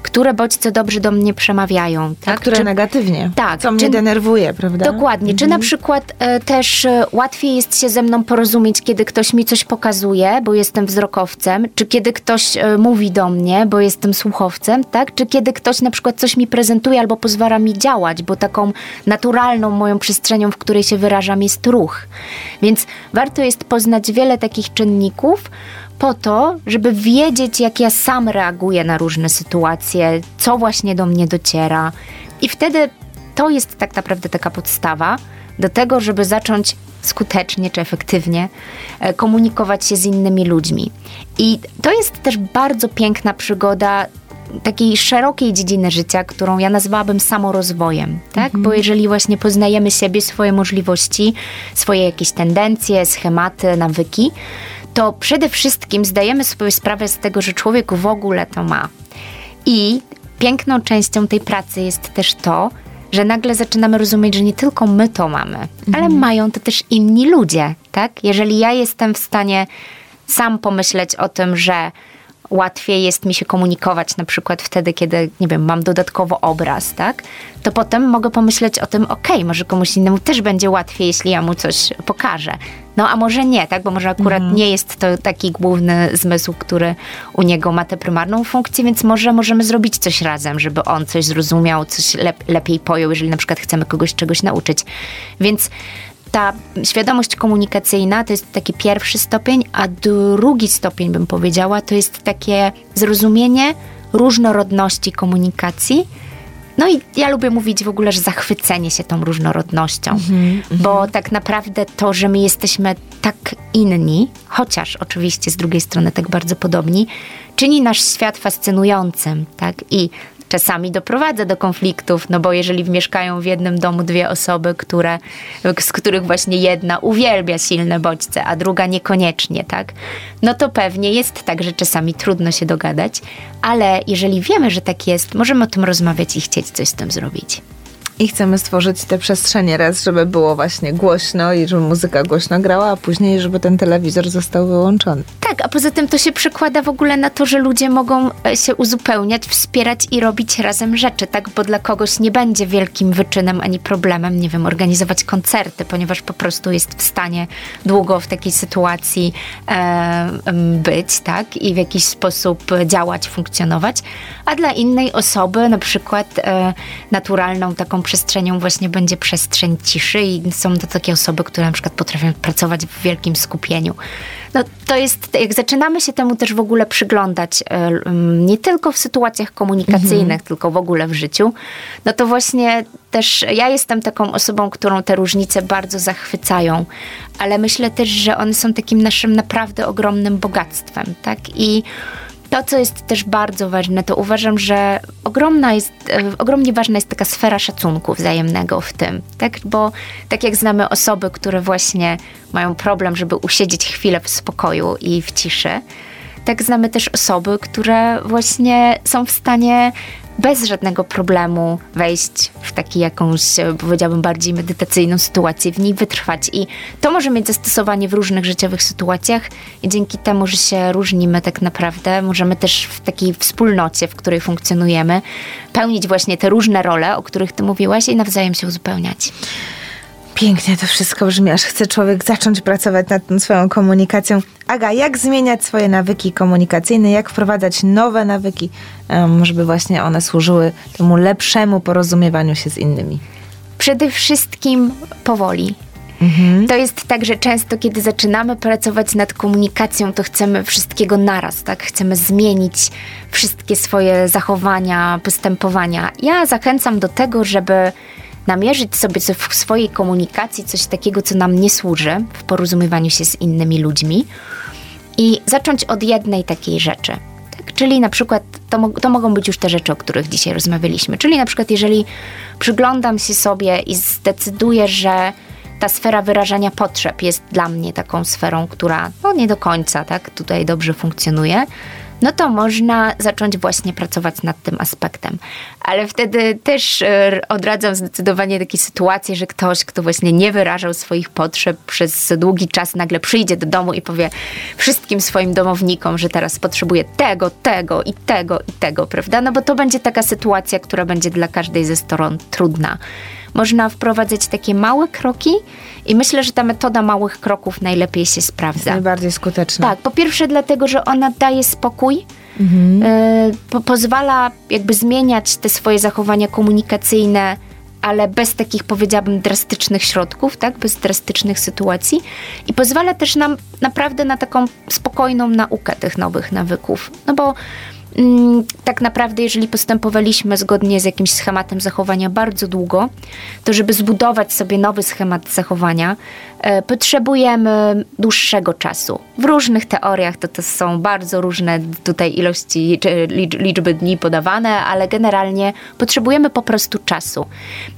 które bodźce dobrze do mnie przemawiają. Tak? A które czy, negatywnie, tak, co mnie czy, denerwuje, prawda? Dokładnie. Mhm. Czy na przykład e, też e, łatwiej jest się ze mną porozumieć, kiedy ktoś mi coś pokazuje, bo jestem wzrokowcem, czy kiedy ktoś e, mówi do mnie, bo jestem słuchowcem, tak? Czy kiedy ktoś na przykład coś mi prezentuje albo pozwala mi działać, bo taką naturalną moją przestrzenią, w której się wyrażam, jest ruch. Więc warto jest poznać wiele takich czynników, po to, żeby wiedzieć, jak ja sam reaguję na różne sytuacje, co właśnie do mnie dociera. I wtedy to jest tak naprawdę taka podstawa do tego, żeby zacząć skutecznie czy efektywnie komunikować się z innymi ludźmi. I to jest też bardzo piękna przygoda takiej szerokiej dziedziny życia, którą ja nazwałabym samorozwojem, tak? Mhm. Bo jeżeli właśnie poznajemy siebie, swoje możliwości, swoje jakieś tendencje, schematy, nawyki, to przede wszystkim zdajemy sobie sprawę z tego, że człowiek w ogóle to ma. I piękną częścią tej pracy jest też to, że nagle zaczynamy rozumieć, że nie tylko my to mamy, mm-hmm. ale mają to też inni ludzie, tak? Jeżeli ja jestem w stanie sam pomyśleć o tym, że łatwiej jest mi się komunikować na przykład wtedy, kiedy, nie wiem, mam dodatkowo obraz, tak? To potem mogę pomyśleć o tym, okej, okay, może komuś innemu też będzie łatwiej, jeśli ja mu coś pokażę. No a może nie, tak? Bo może akurat mm. nie jest to taki główny zmysł, który u niego ma tę prymarną funkcję, więc może możemy zrobić coś razem, żeby on coś zrozumiał, coś lep- lepiej pojął, jeżeli na przykład chcemy kogoś czegoś nauczyć. Więc ta świadomość komunikacyjna to jest taki pierwszy stopień, a drugi stopień, bym powiedziała, to jest takie zrozumienie różnorodności komunikacji. No i ja lubię mówić w ogóle, że zachwycenie się tą różnorodnością, mm-hmm, bo mm. tak naprawdę to, że my jesteśmy tak inni, chociaż oczywiście z drugiej strony tak bardzo podobni, czyni nasz świat fascynującym, tak? I czasami doprowadza do konfliktów, no bo jeżeli mieszkają w jednym domu dwie osoby, które, z których właśnie jedna uwielbia silne bodźce, a druga niekoniecznie, tak? No to pewnie jest tak, że czasami trudno się dogadać, ale jeżeli wiemy, że tak jest, możemy o tym rozmawiać i chcieć coś z tym zrobić. I chcemy stworzyć te przestrzenie raz, żeby było właśnie głośno i żeby muzyka głośno grała, a później, żeby ten telewizor został wyłączony. Tak, a poza tym to się przekłada w ogóle na to, że ludzie mogą się uzupełniać, wspierać i robić razem rzeczy, tak? Bo dla kogoś nie będzie wielkim wyczynem ani problemem, nie wiem, organizować koncerty, ponieważ po prostu jest w stanie długo w takiej sytuacji e, być, tak? I w jakiś sposób działać, funkcjonować. A dla innej osoby na przykład e, naturalną taką przestrzenią właśnie będzie przestrzeń ciszy i są to takie osoby, które na przykład potrafią pracować w wielkim skupieniu. No to jest, jak zaczynamy się temu też w ogóle przyglądać, nie tylko w sytuacjach komunikacyjnych, mhm. tylko w ogóle w życiu, no to właśnie też ja jestem taką osobą, którą te różnice bardzo zachwycają, ale myślę też, że one są takim naszym naprawdę ogromnym bogactwem, tak? I to, co jest też bardzo ważne, to uważam, że ogromna jest, ogromnie ważna jest taka sfera szacunku wzajemnego w tym, tak? Bo tak jak znamy osoby, które właśnie mają problem, żeby usiedzieć chwilę w spokoju i w ciszy, tak znamy też osoby, które właśnie są w stanie bez żadnego problemu wejść w taką jakąś, powiedziałabym, bardziej medytacyjną sytuację, w niej wytrwać. I to może mieć zastosowanie w różnych życiowych sytuacjach i dzięki temu, że się różnimy tak naprawdę, możemy też w takiej wspólnocie, w której funkcjonujemy, pełnić właśnie te różne role, o których ty mówiłaś i nawzajem się uzupełniać. Pięknie to wszystko brzmi, aż chce człowiek zacząć pracować nad tą swoją komunikacją. Aga, jak zmieniać swoje nawyki komunikacyjne, jak wprowadzać nowe nawyki, żeby właśnie one służyły temu lepszemu porozumiewaniu się z innymi? Przede wszystkim powoli. Mhm. To jest tak, że często, kiedy zaczynamy pracować nad komunikacją, to chcemy wszystkiego naraz, tak? Chcemy zmienić wszystkie swoje zachowania, postępowania. Ja zachęcam do tego, żeby namierzyć sobie w swojej komunikacji coś takiego, co nam nie służy w porozumiewaniu się z innymi ludźmi i zacząć od jednej takiej rzeczy. Tak? Czyli na przykład, to, to mogą być już te rzeczy, o których dzisiaj rozmawialiśmy. Czyli na przykład, jeżeli przyglądam się sobie i zdecyduję, że ta sfera wyrażania potrzeb jest dla mnie taką sferą, która no, nie do końca tak, tutaj dobrze funkcjonuje, no to można zacząć właśnie pracować nad tym aspektem. Ale wtedy też odradzam zdecydowanie takie sytuacje, że ktoś, kto właśnie nie wyrażał swoich potrzeb przez długi czas, nagle przyjdzie do domu i powie wszystkim swoim domownikom, że teraz potrzebuje tego, tego i tego i tego, prawda? No bo to będzie taka sytuacja, która będzie dla każdej ze stron trudna. Można wprowadzać takie małe kroki i myślę, że ta metoda małych kroków najlepiej się sprawdza. Najbardziej skuteczna. Tak, po pierwsze dlatego, że ona daje spokój, mhm. y, po, pozwala jakby zmieniać te swoje zachowania komunikacyjne, ale bez takich, powiedziałabym, drastycznych środków, tak? Bez drastycznych sytuacji. I pozwala też nam naprawdę na taką spokojną naukę tych nowych nawyków. No bo tak naprawdę, jeżeli postępowaliśmy zgodnie z jakimś schematem zachowania bardzo długo, to żeby zbudować sobie nowy schemat zachowania, e, potrzebujemy dłuższego czasu. W różnych teoriach to, to są bardzo różne tutaj ilości, czy liczby dni podawane, ale generalnie potrzebujemy po prostu czasu.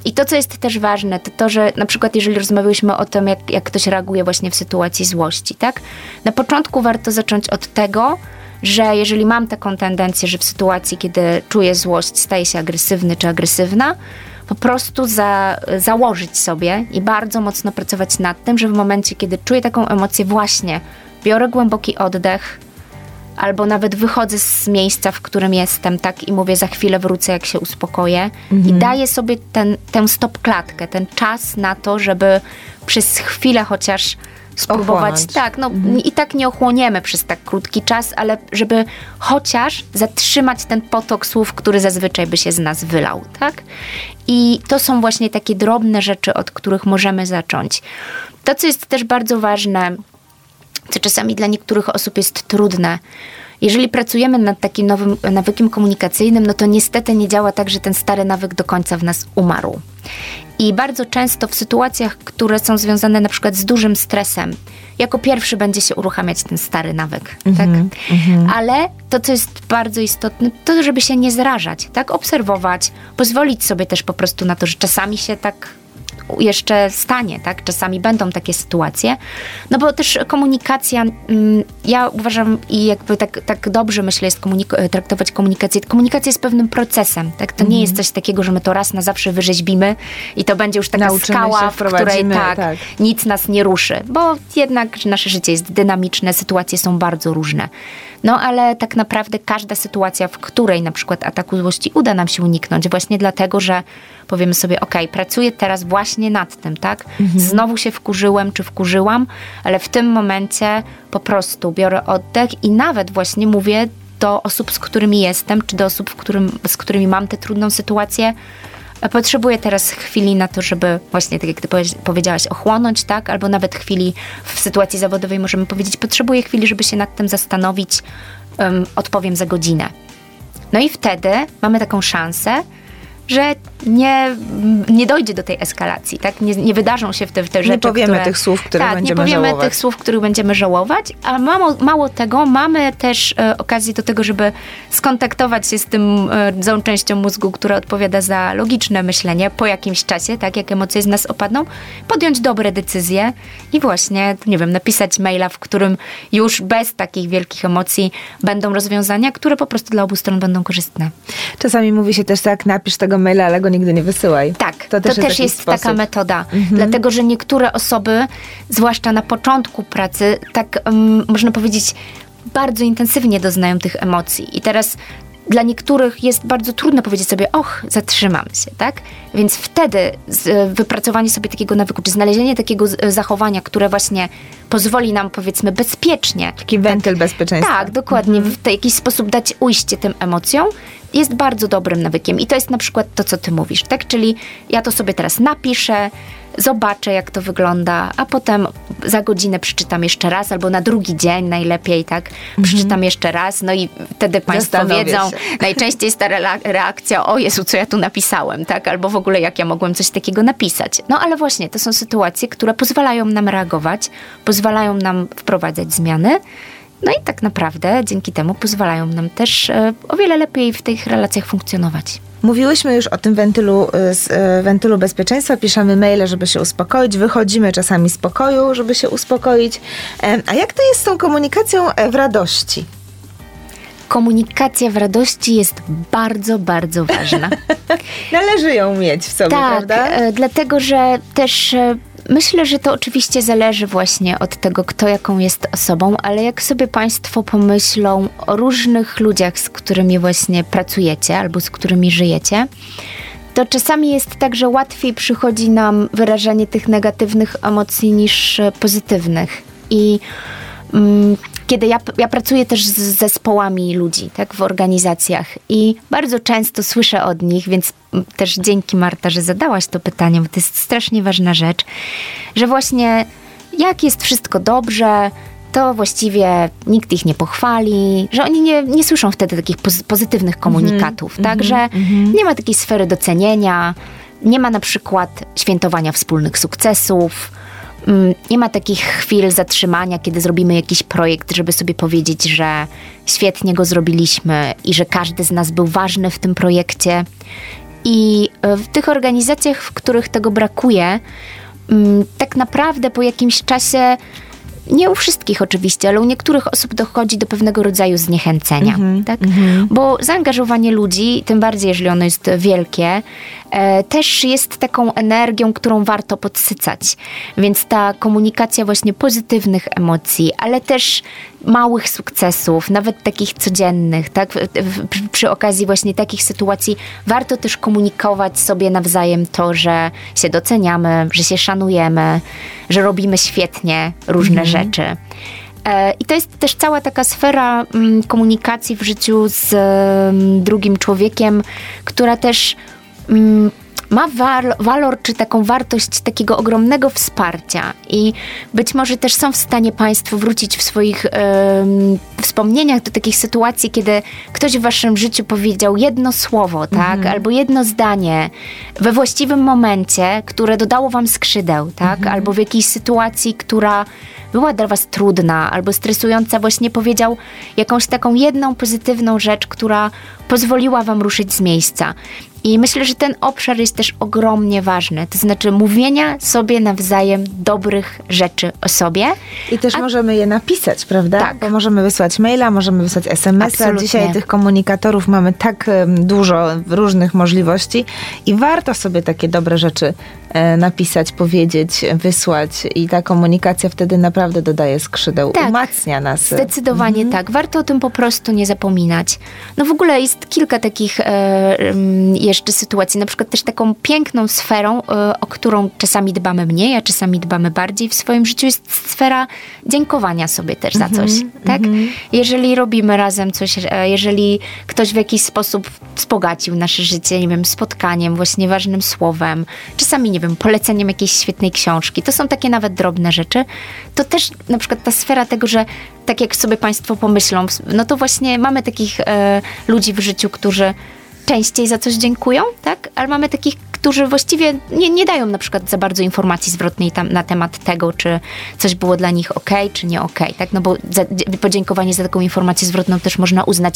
I to, co jest też ważne, to to, że na przykład jeżeli rozmawialiśmy o tym, jak, jak ktoś reaguje właśnie w sytuacji złości, tak? Na początku warto zacząć od tego, że jeżeli mam taką tendencję, że w sytuacji, kiedy czuję złość, staję się agresywny czy agresywna, po prostu za, założyć sobie i bardzo mocno pracować nad tym, że w momencie, kiedy czuję taką emocję, właśnie biorę głęboki oddech albo nawet wychodzę z miejsca, w którym jestem, tak, i mówię, za chwilę wrócę, jak się uspokoję, mhm. i daję sobie ten, tę stopklatkę, ten czas na to, żeby przez chwilę chociaż spróbować, ochłonąć. Tak, no mhm. i tak nie ochłoniemy przez tak krótki czas, ale żeby chociaż zatrzymać ten potok słów, który zazwyczaj by się z nas wylał, tak? I to są właśnie takie drobne rzeczy, od których możemy zacząć. To, co jest też bardzo ważne, co czasami dla niektórych osób jest trudne, jeżeli pracujemy nad takim nowym nawykiem komunikacyjnym, no to niestety nie działa tak, że ten stary nawyk do końca w nas umarł. I bardzo często w sytuacjach, które są związane na przykład z dużym stresem, jako pierwszy będzie się uruchamiać ten stary nawyk, mm-hmm, tak? Mm-hmm. Ale to, co jest bardzo istotne, to żeby się nie zrażać, tak? Obserwować, pozwolić sobie też po prostu na to, że czasami się tak jeszcze stanie, tak? Czasami będą takie sytuacje, no bo też komunikacja, mm, ja uważam i jakby tak, tak dobrze myślę jest komunik- traktować komunikację, komunikacja jest pewnym procesem, tak? To mm-hmm. nie jest coś takiego, że my to raz na zawsze wyrzeźbimy i to będzie już taka nauczymy skała, w której tak, tak, nic nas nie ruszy, bo jednak nasze życie jest dynamiczne, sytuacje są bardzo różne. No ale tak naprawdę każda sytuacja, w której na przykład ataku złości uda nam się uniknąć, właśnie dlatego, że powiemy sobie, okej, okay, pracuję teraz właśnie nad tym, tak? Mhm. Znowu się wkurzyłem czy wkurzyłam, ale w tym momencie po prostu biorę oddech i nawet właśnie mówię do osób, z którymi jestem, czy do osób, w którym, z którymi mam tę trudną sytuację, potrzebuję teraz chwili na to, żeby właśnie, tak jak ty powiedziałaś, ochłonąć, tak? Albo nawet chwili w sytuacji zawodowej możemy powiedzieć, potrzebuję chwili, żeby się nad tym zastanowić, um, odpowiem za godzinę. No i wtedy mamy taką szansę, że nie, nie dojdzie do tej eskalacji, tak? Nie, nie wydarzą się w te, w te rzeczy, nie powiemy które, tych słów, których tak, będziemy żałować. Tak, nie powiemy żałować. tych słów, których będziemy żałować, a mało, mało tego, mamy też e, okazję do tego, żeby skontaktować się z tym, e, z tą częścią mózgu, która odpowiada za logiczne myślenie po jakimś czasie, tak? Jak emocje z nas opadną, podjąć dobre decyzje i właśnie, nie wiem, napisać maila, w którym już bez takich wielkich emocji będą rozwiązania, które po prostu dla obu stron będą korzystne. Czasami mówi się też tak, napisz tego maila, ale go nigdy nie wysyłaj. Tak, to też, to jest, też jest taka metoda. Mhm. Dlatego, że niektóre osoby, zwłaszcza na początku pracy, tak um, można powiedzieć, bardzo intensywnie doznają tych emocji. I teraz dla niektórych jest bardzo trudno powiedzieć sobie, och, zatrzymam się, tak? Więc wtedy z, wypracowanie sobie takiego nawyku, czy znalezienie takiego z, zachowania, które właśnie pozwoli nam, powiedzmy, bezpiecznie. Taki tak, wentyl bezpieczeństwa. Tak, dokładnie. Mhm. W jakiś sposób dać ujście tym emocjom, jest bardzo dobrym nawykiem. I to jest na przykład to, co ty mówisz, tak? Czyli ja to sobie teraz napiszę, zobaczę, jak to wygląda, a potem za godzinę przeczytam jeszcze raz, albo na drugi dzień najlepiej, tak? Przeczytam mm-hmm. jeszcze raz, no i wtedy państwo Zastanowię wiedzą. Się. Najczęściej jest ta reakcja, o Jezu, co ja tu napisałem, tak? Albo w ogóle, jak ja mogłem coś takiego napisać. No ale właśnie, to są sytuacje, które pozwalają nam reagować, pozwalają nam wprowadzać zmiany, no i tak naprawdę dzięki temu pozwalają nam też e, o wiele lepiej w tych relacjach funkcjonować. Mówiłyśmy już o tym wentylu, wentylu bezpieczeństwa, piszemy maile, żeby się uspokoić, wychodzimy czasami z pokoju, żeby się uspokoić. A jak to jest z tą komunikacją w radości? Komunikacja w radości jest bardzo, bardzo ważna. Należy ją mieć w sobie, tak, prawda? Tak, dlatego, że też myślę, że to oczywiście zależy właśnie od tego, kto jaką jest osobą, ale jak sobie państwo pomyślą o różnych ludziach, z którymi właśnie pracujecie albo z którymi żyjecie, to czasami jest tak, że łatwiej przychodzi nam wyrażanie tych negatywnych emocji niż pozytywnych. I mm, kiedy ja, ja pracuję też z zespołami ludzi, tak, w organizacjach i bardzo często słyszę od nich, więc też dzięki, Marta, że zadałaś to pytanie, bo to jest strasznie ważna rzecz, że właśnie jak jest wszystko dobrze, to właściwie nikt ich nie pochwali, że oni nie, nie słyszą wtedy takich poz, pozytywnych komunikatów, mm-hmm, tak, że mm-hmm. nie ma takiej sfery docenienia, nie ma na przykład świętowania wspólnych sukcesów, nie ma takich chwil zatrzymania, kiedy zrobimy jakiś projekt, żeby sobie powiedzieć, że świetnie go zrobiliśmy i że każdy z nas był ważny w tym projekcie. I w tych organizacjach, w których tego brakuje, tak naprawdę po jakimś czasie, nie u wszystkich oczywiście, ale u niektórych osób dochodzi do pewnego rodzaju zniechęcenia. Mm-hmm, tak? Mm-hmm. Bo zaangażowanie ludzi, tym bardziej jeżeli ono jest wielkie, e, też jest taką energią, którą warto podsycać. Więc ta komunikacja właśnie pozytywnych emocji, ale też małych sukcesów, nawet takich codziennych, tak? Przy, przy okazji właśnie takich sytuacji warto też komunikować sobie nawzajem to, że się doceniamy, że się szanujemy, że robimy świetnie różne mm-hmm. rzeczy. E, I to jest też cała taka sfera mm, komunikacji w życiu z mm, drugim człowiekiem, która też mm, ma wal- walor czy taką wartość takiego ogromnego wsparcia i być może też są w stanie państwo wrócić w swoich yy, wspomnieniach do takich sytuacji, kiedy ktoś w waszym życiu powiedział jedno słowo, tak, mm-hmm. albo jedno zdanie we właściwym momencie, które dodało wam skrzydeł, tak, mm-hmm. albo w jakiejś sytuacji, która była dla was trudna albo stresująca, właśnie powiedział jakąś taką jedną pozytywną rzecz, która pozwoliła wam ruszyć z miejsca. I myślę, że ten obszar jest też ogromnie ważny. To znaczy mówienia sobie nawzajem dobrych rzeczy o sobie. I też a... możemy je napisać, prawda? Tak. Bo możemy wysłać maila, możemy wysłać es em es a. Dzisiaj tych komunikatorów mamy tak dużo różnych możliwości i warto sobie takie dobre rzeczy napisać, powiedzieć, wysłać i ta komunikacja wtedy naprawdę dodaje skrzydeł, tak, umacnia nas. Zdecydowanie mhm. tak. Warto o tym po prostu nie zapominać. No w ogóle jest kilka takich, jeżeli jeszcze sytuacji, na przykład też taką piękną sferą, o którą czasami dbamy mniej, a czasami dbamy bardziej w swoim życiu, jest sfera dziękowania sobie też za coś, mm-hmm, tak? Mm-hmm. Jeżeli robimy razem coś, jeżeli ktoś w jakiś sposób wzbogacił nasze życie, nie wiem, spotkaniem, właśnie ważnym słowem, czasami, nie wiem, poleceniem jakiejś świetnej książki, to są takie nawet drobne rzeczy, to też na przykład ta sfera tego, że tak jak sobie Państwo pomyślą, no to właśnie mamy takich e, ludzi w życiu, którzy częściej za coś dziękują, tak? Ale mamy takich, którzy właściwie nie, nie dają na przykład za bardzo informacji zwrotnej tam na temat tego, czy coś było dla nich okej, okay, czy nie okej, okay, tak? No bo za, podziękowanie za taką informację zwrotną też można uznać.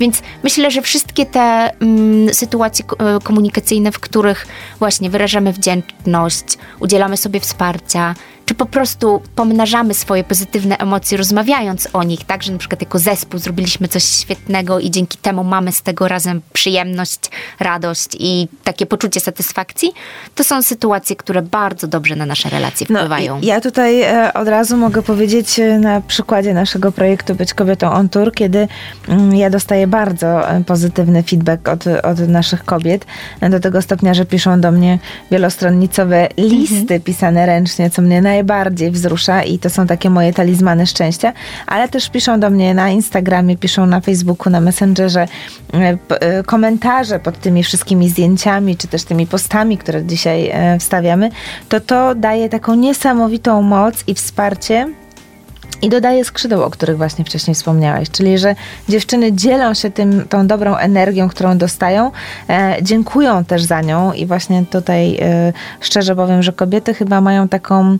Więc myślę, że wszystkie te mm, sytuacje komunikacyjne, w których właśnie wyrażamy wdzięczność, udzielamy sobie wsparcia, czy po prostu pomnażamy swoje pozytywne emocje, rozmawiając o nich, tak, że na przykład jako zespół zrobiliśmy coś świetnego i dzięki temu mamy z tego razem przyjemność, radość i takie poczucie satysfakcji, to są sytuacje, które bardzo dobrze na nasze relacje wpływają. No, ja tutaj od razu mogę powiedzieć na przykładzie naszego projektu Być kobietą on tour, kiedy ja dostaję bardzo pozytywny feedback od, od naszych kobiet, do tego stopnia, że piszą do mnie wielostronnicowe listy, mhm, pisane ręcznie, co mnie najbardziej bardziej wzrusza i to są takie moje talizmany szczęścia, ale też piszą do mnie na Instagramie, piszą na Facebooku, na Messengerze, komentarze pod tymi wszystkimi zdjęciami, czy też tymi postami, które dzisiaj wstawiamy, to to daje taką niesamowitą moc i wsparcie i dodaje skrzydeł, o których właśnie wcześniej wspomniałaś, czyli że dziewczyny dzielą się tym, tą dobrą energią, którą dostają, e, dziękują też za nią i właśnie tutaj e, szczerze powiem, że kobiety chyba mają taką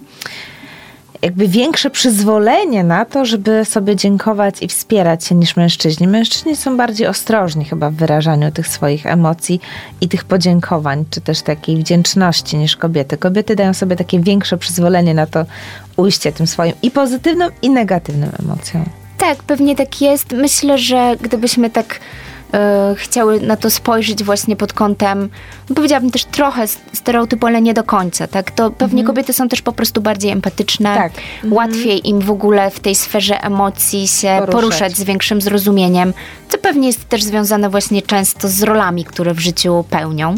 jakby większe przyzwolenie na to, żeby sobie dziękować i wspierać się niż mężczyźni. Mężczyźni są bardziej ostrożni chyba w wyrażaniu tych swoich emocji i tych podziękowań, czy też takiej wdzięczności niż kobiety. Kobiety dają sobie takie większe przyzwolenie na to ujście tym swoim i pozytywnym, i negatywnym emocjom. Tak, pewnie tak jest. Myślę, że gdybyśmy tak chciały na to spojrzeć właśnie pod kątem, no powiedziałabym też trochę stereotypu, ale nie do końca, tak? To pewnie mhm. kobiety są też po prostu bardziej empatyczne, tak. Łatwiej mhm. im w ogóle w tej sferze emocji się poruszać. poruszać z większym zrozumieniem, co pewnie jest też związane właśnie często z rolami, które w życiu pełnią.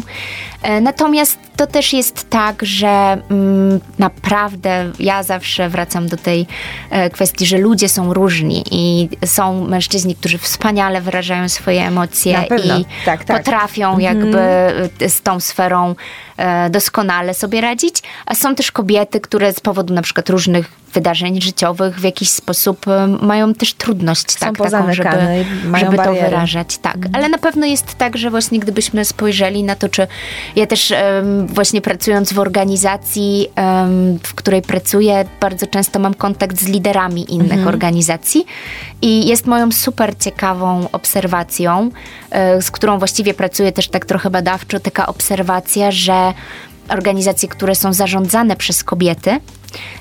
Natomiast to też jest tak, że mm, naprawdę ja zawsze wracam do tej e, kwestii, że ludzie są różni i są mężczyźni, którzy wspaniale wyrażają swoje emocje i tak, tak. potrafią jakby mm. z tą sferą e, doskonale sobie radzić, a są też kobiety, które z powodu na przykład różnych wydarzeń życiowych w jakiś sposób e, mają też trudność są tak, taką, żeby, mają żeby to wyrażać. Tak. Mm. Ale na pewno jest tak, że właśnie gdybyśmy spojrzeli na to, czy ja też um, właśnie pracując w organizacji, um, w której pracuję, bardzo często mam kontakt z liderami innych mhm. organizacji i jest moją super ciekawą obserwacją, y, z którą właściwie pracuję też tak trochę badawczo, taka obserwacja, że organizacje, które są zarządzane przez kobiety,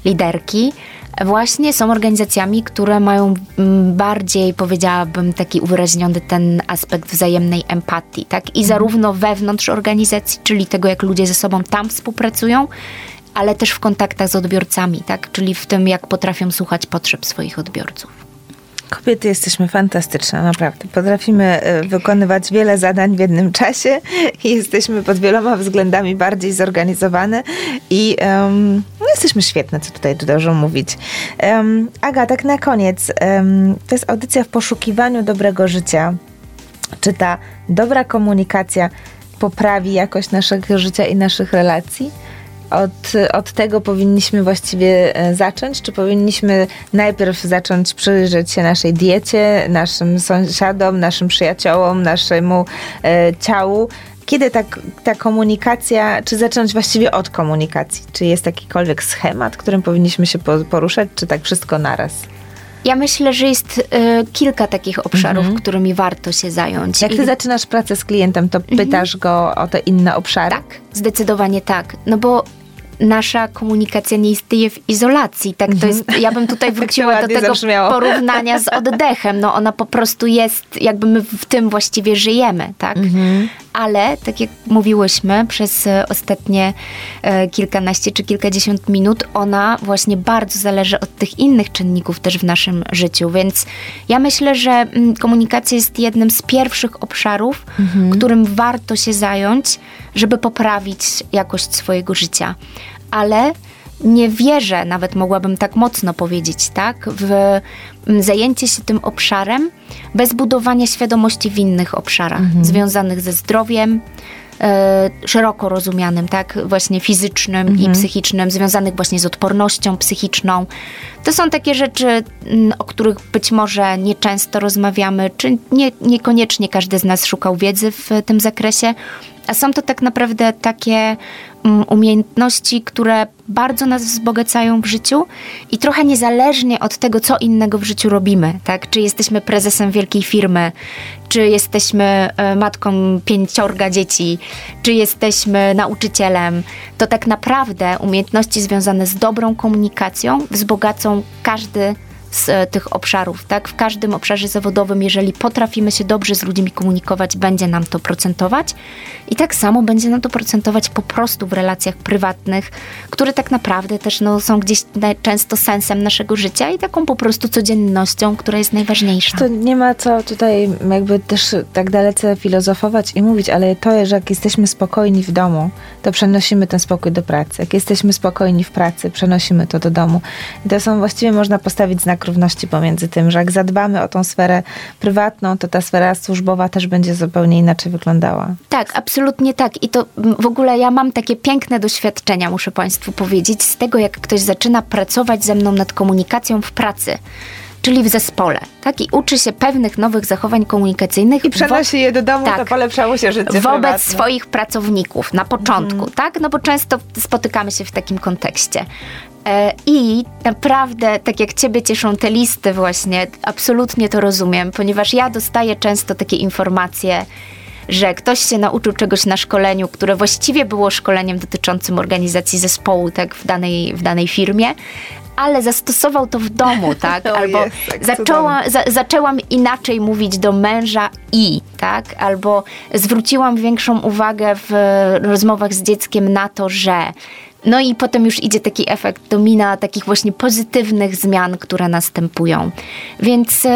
liderki, właśnie są organizacjami, które mają bardziej, powiedziałabym, taki uwyraźniony ten aspekt wzajemnej empatii, tak? I zarówno wewnątrz organizacji, czyli tego, jak ludzie ze sobą tam współpracują, ale też w kontaktach z odbiorcami, tak? Czyli w tym, jak potrafią słuchać potrzeb swoich odbiorców. Kobiety jesteśmy fantastyczne, naprawdę. Potrafimy wykonywać wiele zadań w jednym czasie i jesteśmy pod wieloma względami bardziej zorganizowane i um, no jesteśmy świetne, co tutaj dużo mówić. Um, Aga, tak na koniec, um, to jest audycja w poszukiwaniu dobrego życia. Czy ta dobra komunikacja poprawi jakość naszego życia i naszych relacji? Od, od tego powinniśmy właściwie zacząć, czy powinniśmy najpierw zacząć przyjrzeć się naszej diecie, naszym sąsiadom, naszym przyjaciołom, naszemu e, ciału? Kiedy ta, ta komunikacja, czy zacząć właściwie od komunikacji? Czy jest jakikolwiek schemat, którym powinniśmy się poruszać, czy tak wszystko naraz? Ja myślę, że jest y, kilka takich obszarów, mhm. którymi warto się zająć. Jak ty I... zaczynasz pracę z klientem, to mhm. pytasz go o te inne obszary? Tak, zdecydowanie tak, no bo nasza komunikacja nie istnieje w izolacji, tak to jest, ja bym tutaj wróciła do tego porównania z oddechem, no ona po prostu jest, jakby my w tym właściwie żyjemy, tak? Mm-hmm. ale tak jak mówiłyśmy, przez ostatnie kilkanaście czy kilkadziesiąt minut ona właśnie bardzo zależy od tych innych czynników też w naszym życiu, więc ja myślę, że komunikacja jest jednym z pierwszych obszarów, mhm. którym warto się zająć, żeby poprawić jakość swojego życia, ale nie wierzę, nawet mogłabym tak mocno powiedzieć, tak, w zajęcie się tym obszarem bez budowania świadomości w innych obszarach, mhm. związanych ze zdrowiem, y, szeroko rozumianym, tak, właśnie fizycznym mhm. i psychicznym, związanych właśnie z odpornością psychiczną. To są takie rzeczy, o których być może nieczęsto rozmawiamy, czy nie, niekoniecznie każdy z nas szukał wiedzy w tym zakresie, a są to tak naprawdę takie umiejętności, które bardzo nas wzbogacają w życiu i trochę niezależnie od tego, co innego w życiu robimy, tak? Czy jesteśmy prezesem wielkiej firmy, czy jesteśmy matką pięciorga dzieci, czy jesteśmy nauczycielem, to tak naprawdę umiejętności związane z dobrą komunikacją wzbogacą każdy z tych obszarów, tak? W każdym obszarze zawodowym, jeżeli potrafimy się dobrze z ludźmi komunikować, będzie nam to procentować i tak samo będzie nam to procentować po prostu w relacjach prywatnych, które tak naprawdę też no, są gdzieś często sensem naszego życia i taką po prostu codziennością, która jest najważniejsza. To nie ma co tutaj jakby też tak dalece filozofować i mówić, ale to, że jak jesteśmy spokojni w domu, to przenosimy ten spokój do pracy. Jak jesteśmy spokojni w pracy, przenosimy to do domu. I to są właściwie, można postawić znak równości pomiędzy tym, że jak zadbamy o tą sferę prywatną, to ta sfera służbowa też będzie zupełnie inaczej wyglądała. Tak, absolutnie tak. I to w ogóle ja mam takie piękne doświadczenia, muszę Państwu powiedzieć, z tego, jak ktoś zaczyna pracować ze mną nad komunikacją w pracy, czyli w zespole, tak? I uczy się pewnych nowych zachowań komunikacyjnych. I przenosi wo- je do domu, tak, to polepszało się życie wobec prywatne. Swoich pracowników na początku, mm. tak? No bo często spotykamy się w takim kontekście. I naprawdę, tak jak Ciebie cieszą te listy właśnie, absolutnie to rozumiem, ponieważ ja dostaję często takie informacje, że ktoś się nauczył czegoś na szkoleniu, które właściwie było szkoleniem dotyczącym organizacji zespołu, tak, w danej, w danej firmie, ale zastosował to w domu, tak? Albo jest, tak, zaczęła, za, zaczęłam inaczej mówić do męża i, tak? Albo zwróciłam większą uwagę w rozmowach z dzieckiem na to, że... No i potem już idzie taki efekt domina takich właśnie pozytywnych zmian, które następują. Więc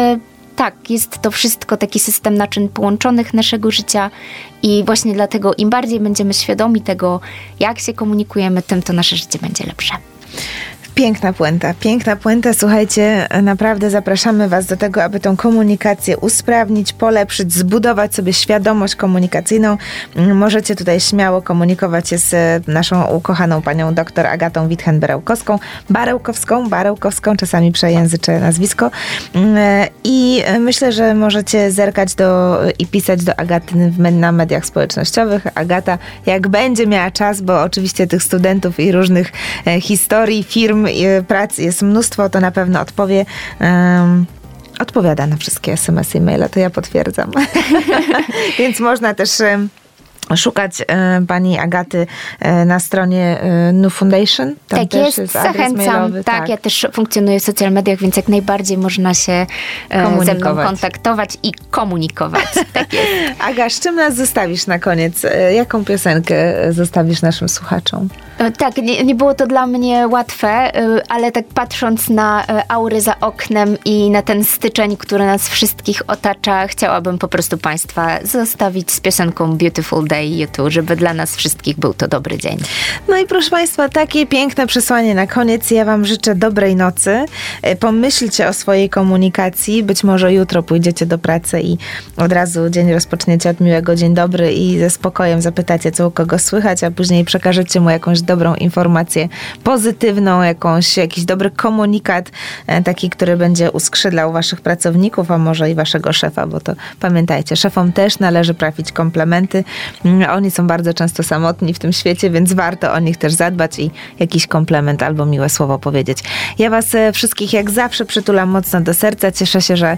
tak, jest to wszystko taki system naczyń połączonych naszego życia i właśnie dlatego im bardziej będziemy świadomi tego, jak się komunikujemy, tym to nasze życie będzie lepsze. Piękna puenta, piękna puenta. Słuchajcie, naprawdę zapraszamy Was do tego, aby tą komunikację usprawnić, polepszyć, zbudować sobie świadomość komunikacyjną. Możecie tutaj śmiało komunikować się z naszą ukochaną panią doktor Agatą Wittchen-Barełkowską, Barełkowską, Barełkowską, czasami przejęzyczę nazwisko. I myślę, że możecie zerkać do i pisać do Agaty na mediach społecznościowych. Agata, jak będzie miała czas, bo oczywiście tych studentów i różnych historii, firm, prac jest mnóstwo, to na pewno odpowie. Um, odpowiada na wszystkie es em es i maile, to ja potwierdzam. Więc można też szukać e, pani Agaty e, na stronie e, Nu Foundation. Tam tak też jest, jest zachęcam. Mailowy, tak, tak, ja też funkcjonuję w social mediach, więc jak najbardziej można się e, ze mną kontaktować i komunikować. Tak jest. Aga, z czym nas zostawisz na koniec? Jaką piosenkę zostawisz naszym słuchaczom? E, tak, nie, nie było to dla mnie łatwe, e, ale tak patrząc na e, aury za oknem i na ten styczeń, który nas wszystkich otacza, chciałabym po prostu Państwa zostawić z piosenką Beautiful Day. I tu, żeby dla nas wszystkich był to dobry dzień. No i proszę Państwa, takie piękne przesłanie na koniec. Ja Wam życzę dobrej nocy. Pomyślcie o swojej komunikacji. Być może jutro pójdziecie do pracy i od razu dzień rozpoczniecie od miłego dzień dobry i ze spokojem zapytacie, co u kogo słychać, a później przekażecie mu jakąś dobrą informację, pozytywną, jakąś, jakiś dobry komunikat, taki, który będzie uskrzydlał Waszych pracowników, a może i Waszego szefa, bo to pamiętajcie, szefom też należy trafić komplementy. Oni są bardzo często samotni w tym świecie, więc warto o nich też zadbać i jakiś komplement albo miłe słowo powiedzieć. Ja was wszystkich jak zawsze przytulam mocno do serca. Cieszę się, że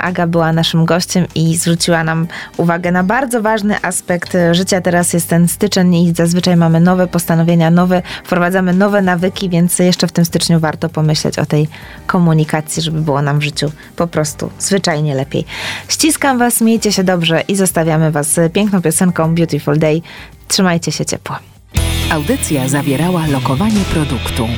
Aga była naszym gościem i zwróciła nam uwagę na bardzo ważny aspekt życia. Teraz jest ten styczeń i zazwyczaj mamy nowe postanowienia, nowe, wprowadzamy nowe nawyki, więc jeszcze w tym styczniu warto pomyśleć o tej komunikacji, żeby było nam w życiu po prostu zwyczajnie lepiej. Ściskam was, miejcie się dobrze i zostawiamy was piękną piosenką Beautiful Day. Trzymajcie się ciepło. Audycja zawierała lokowanie produktu.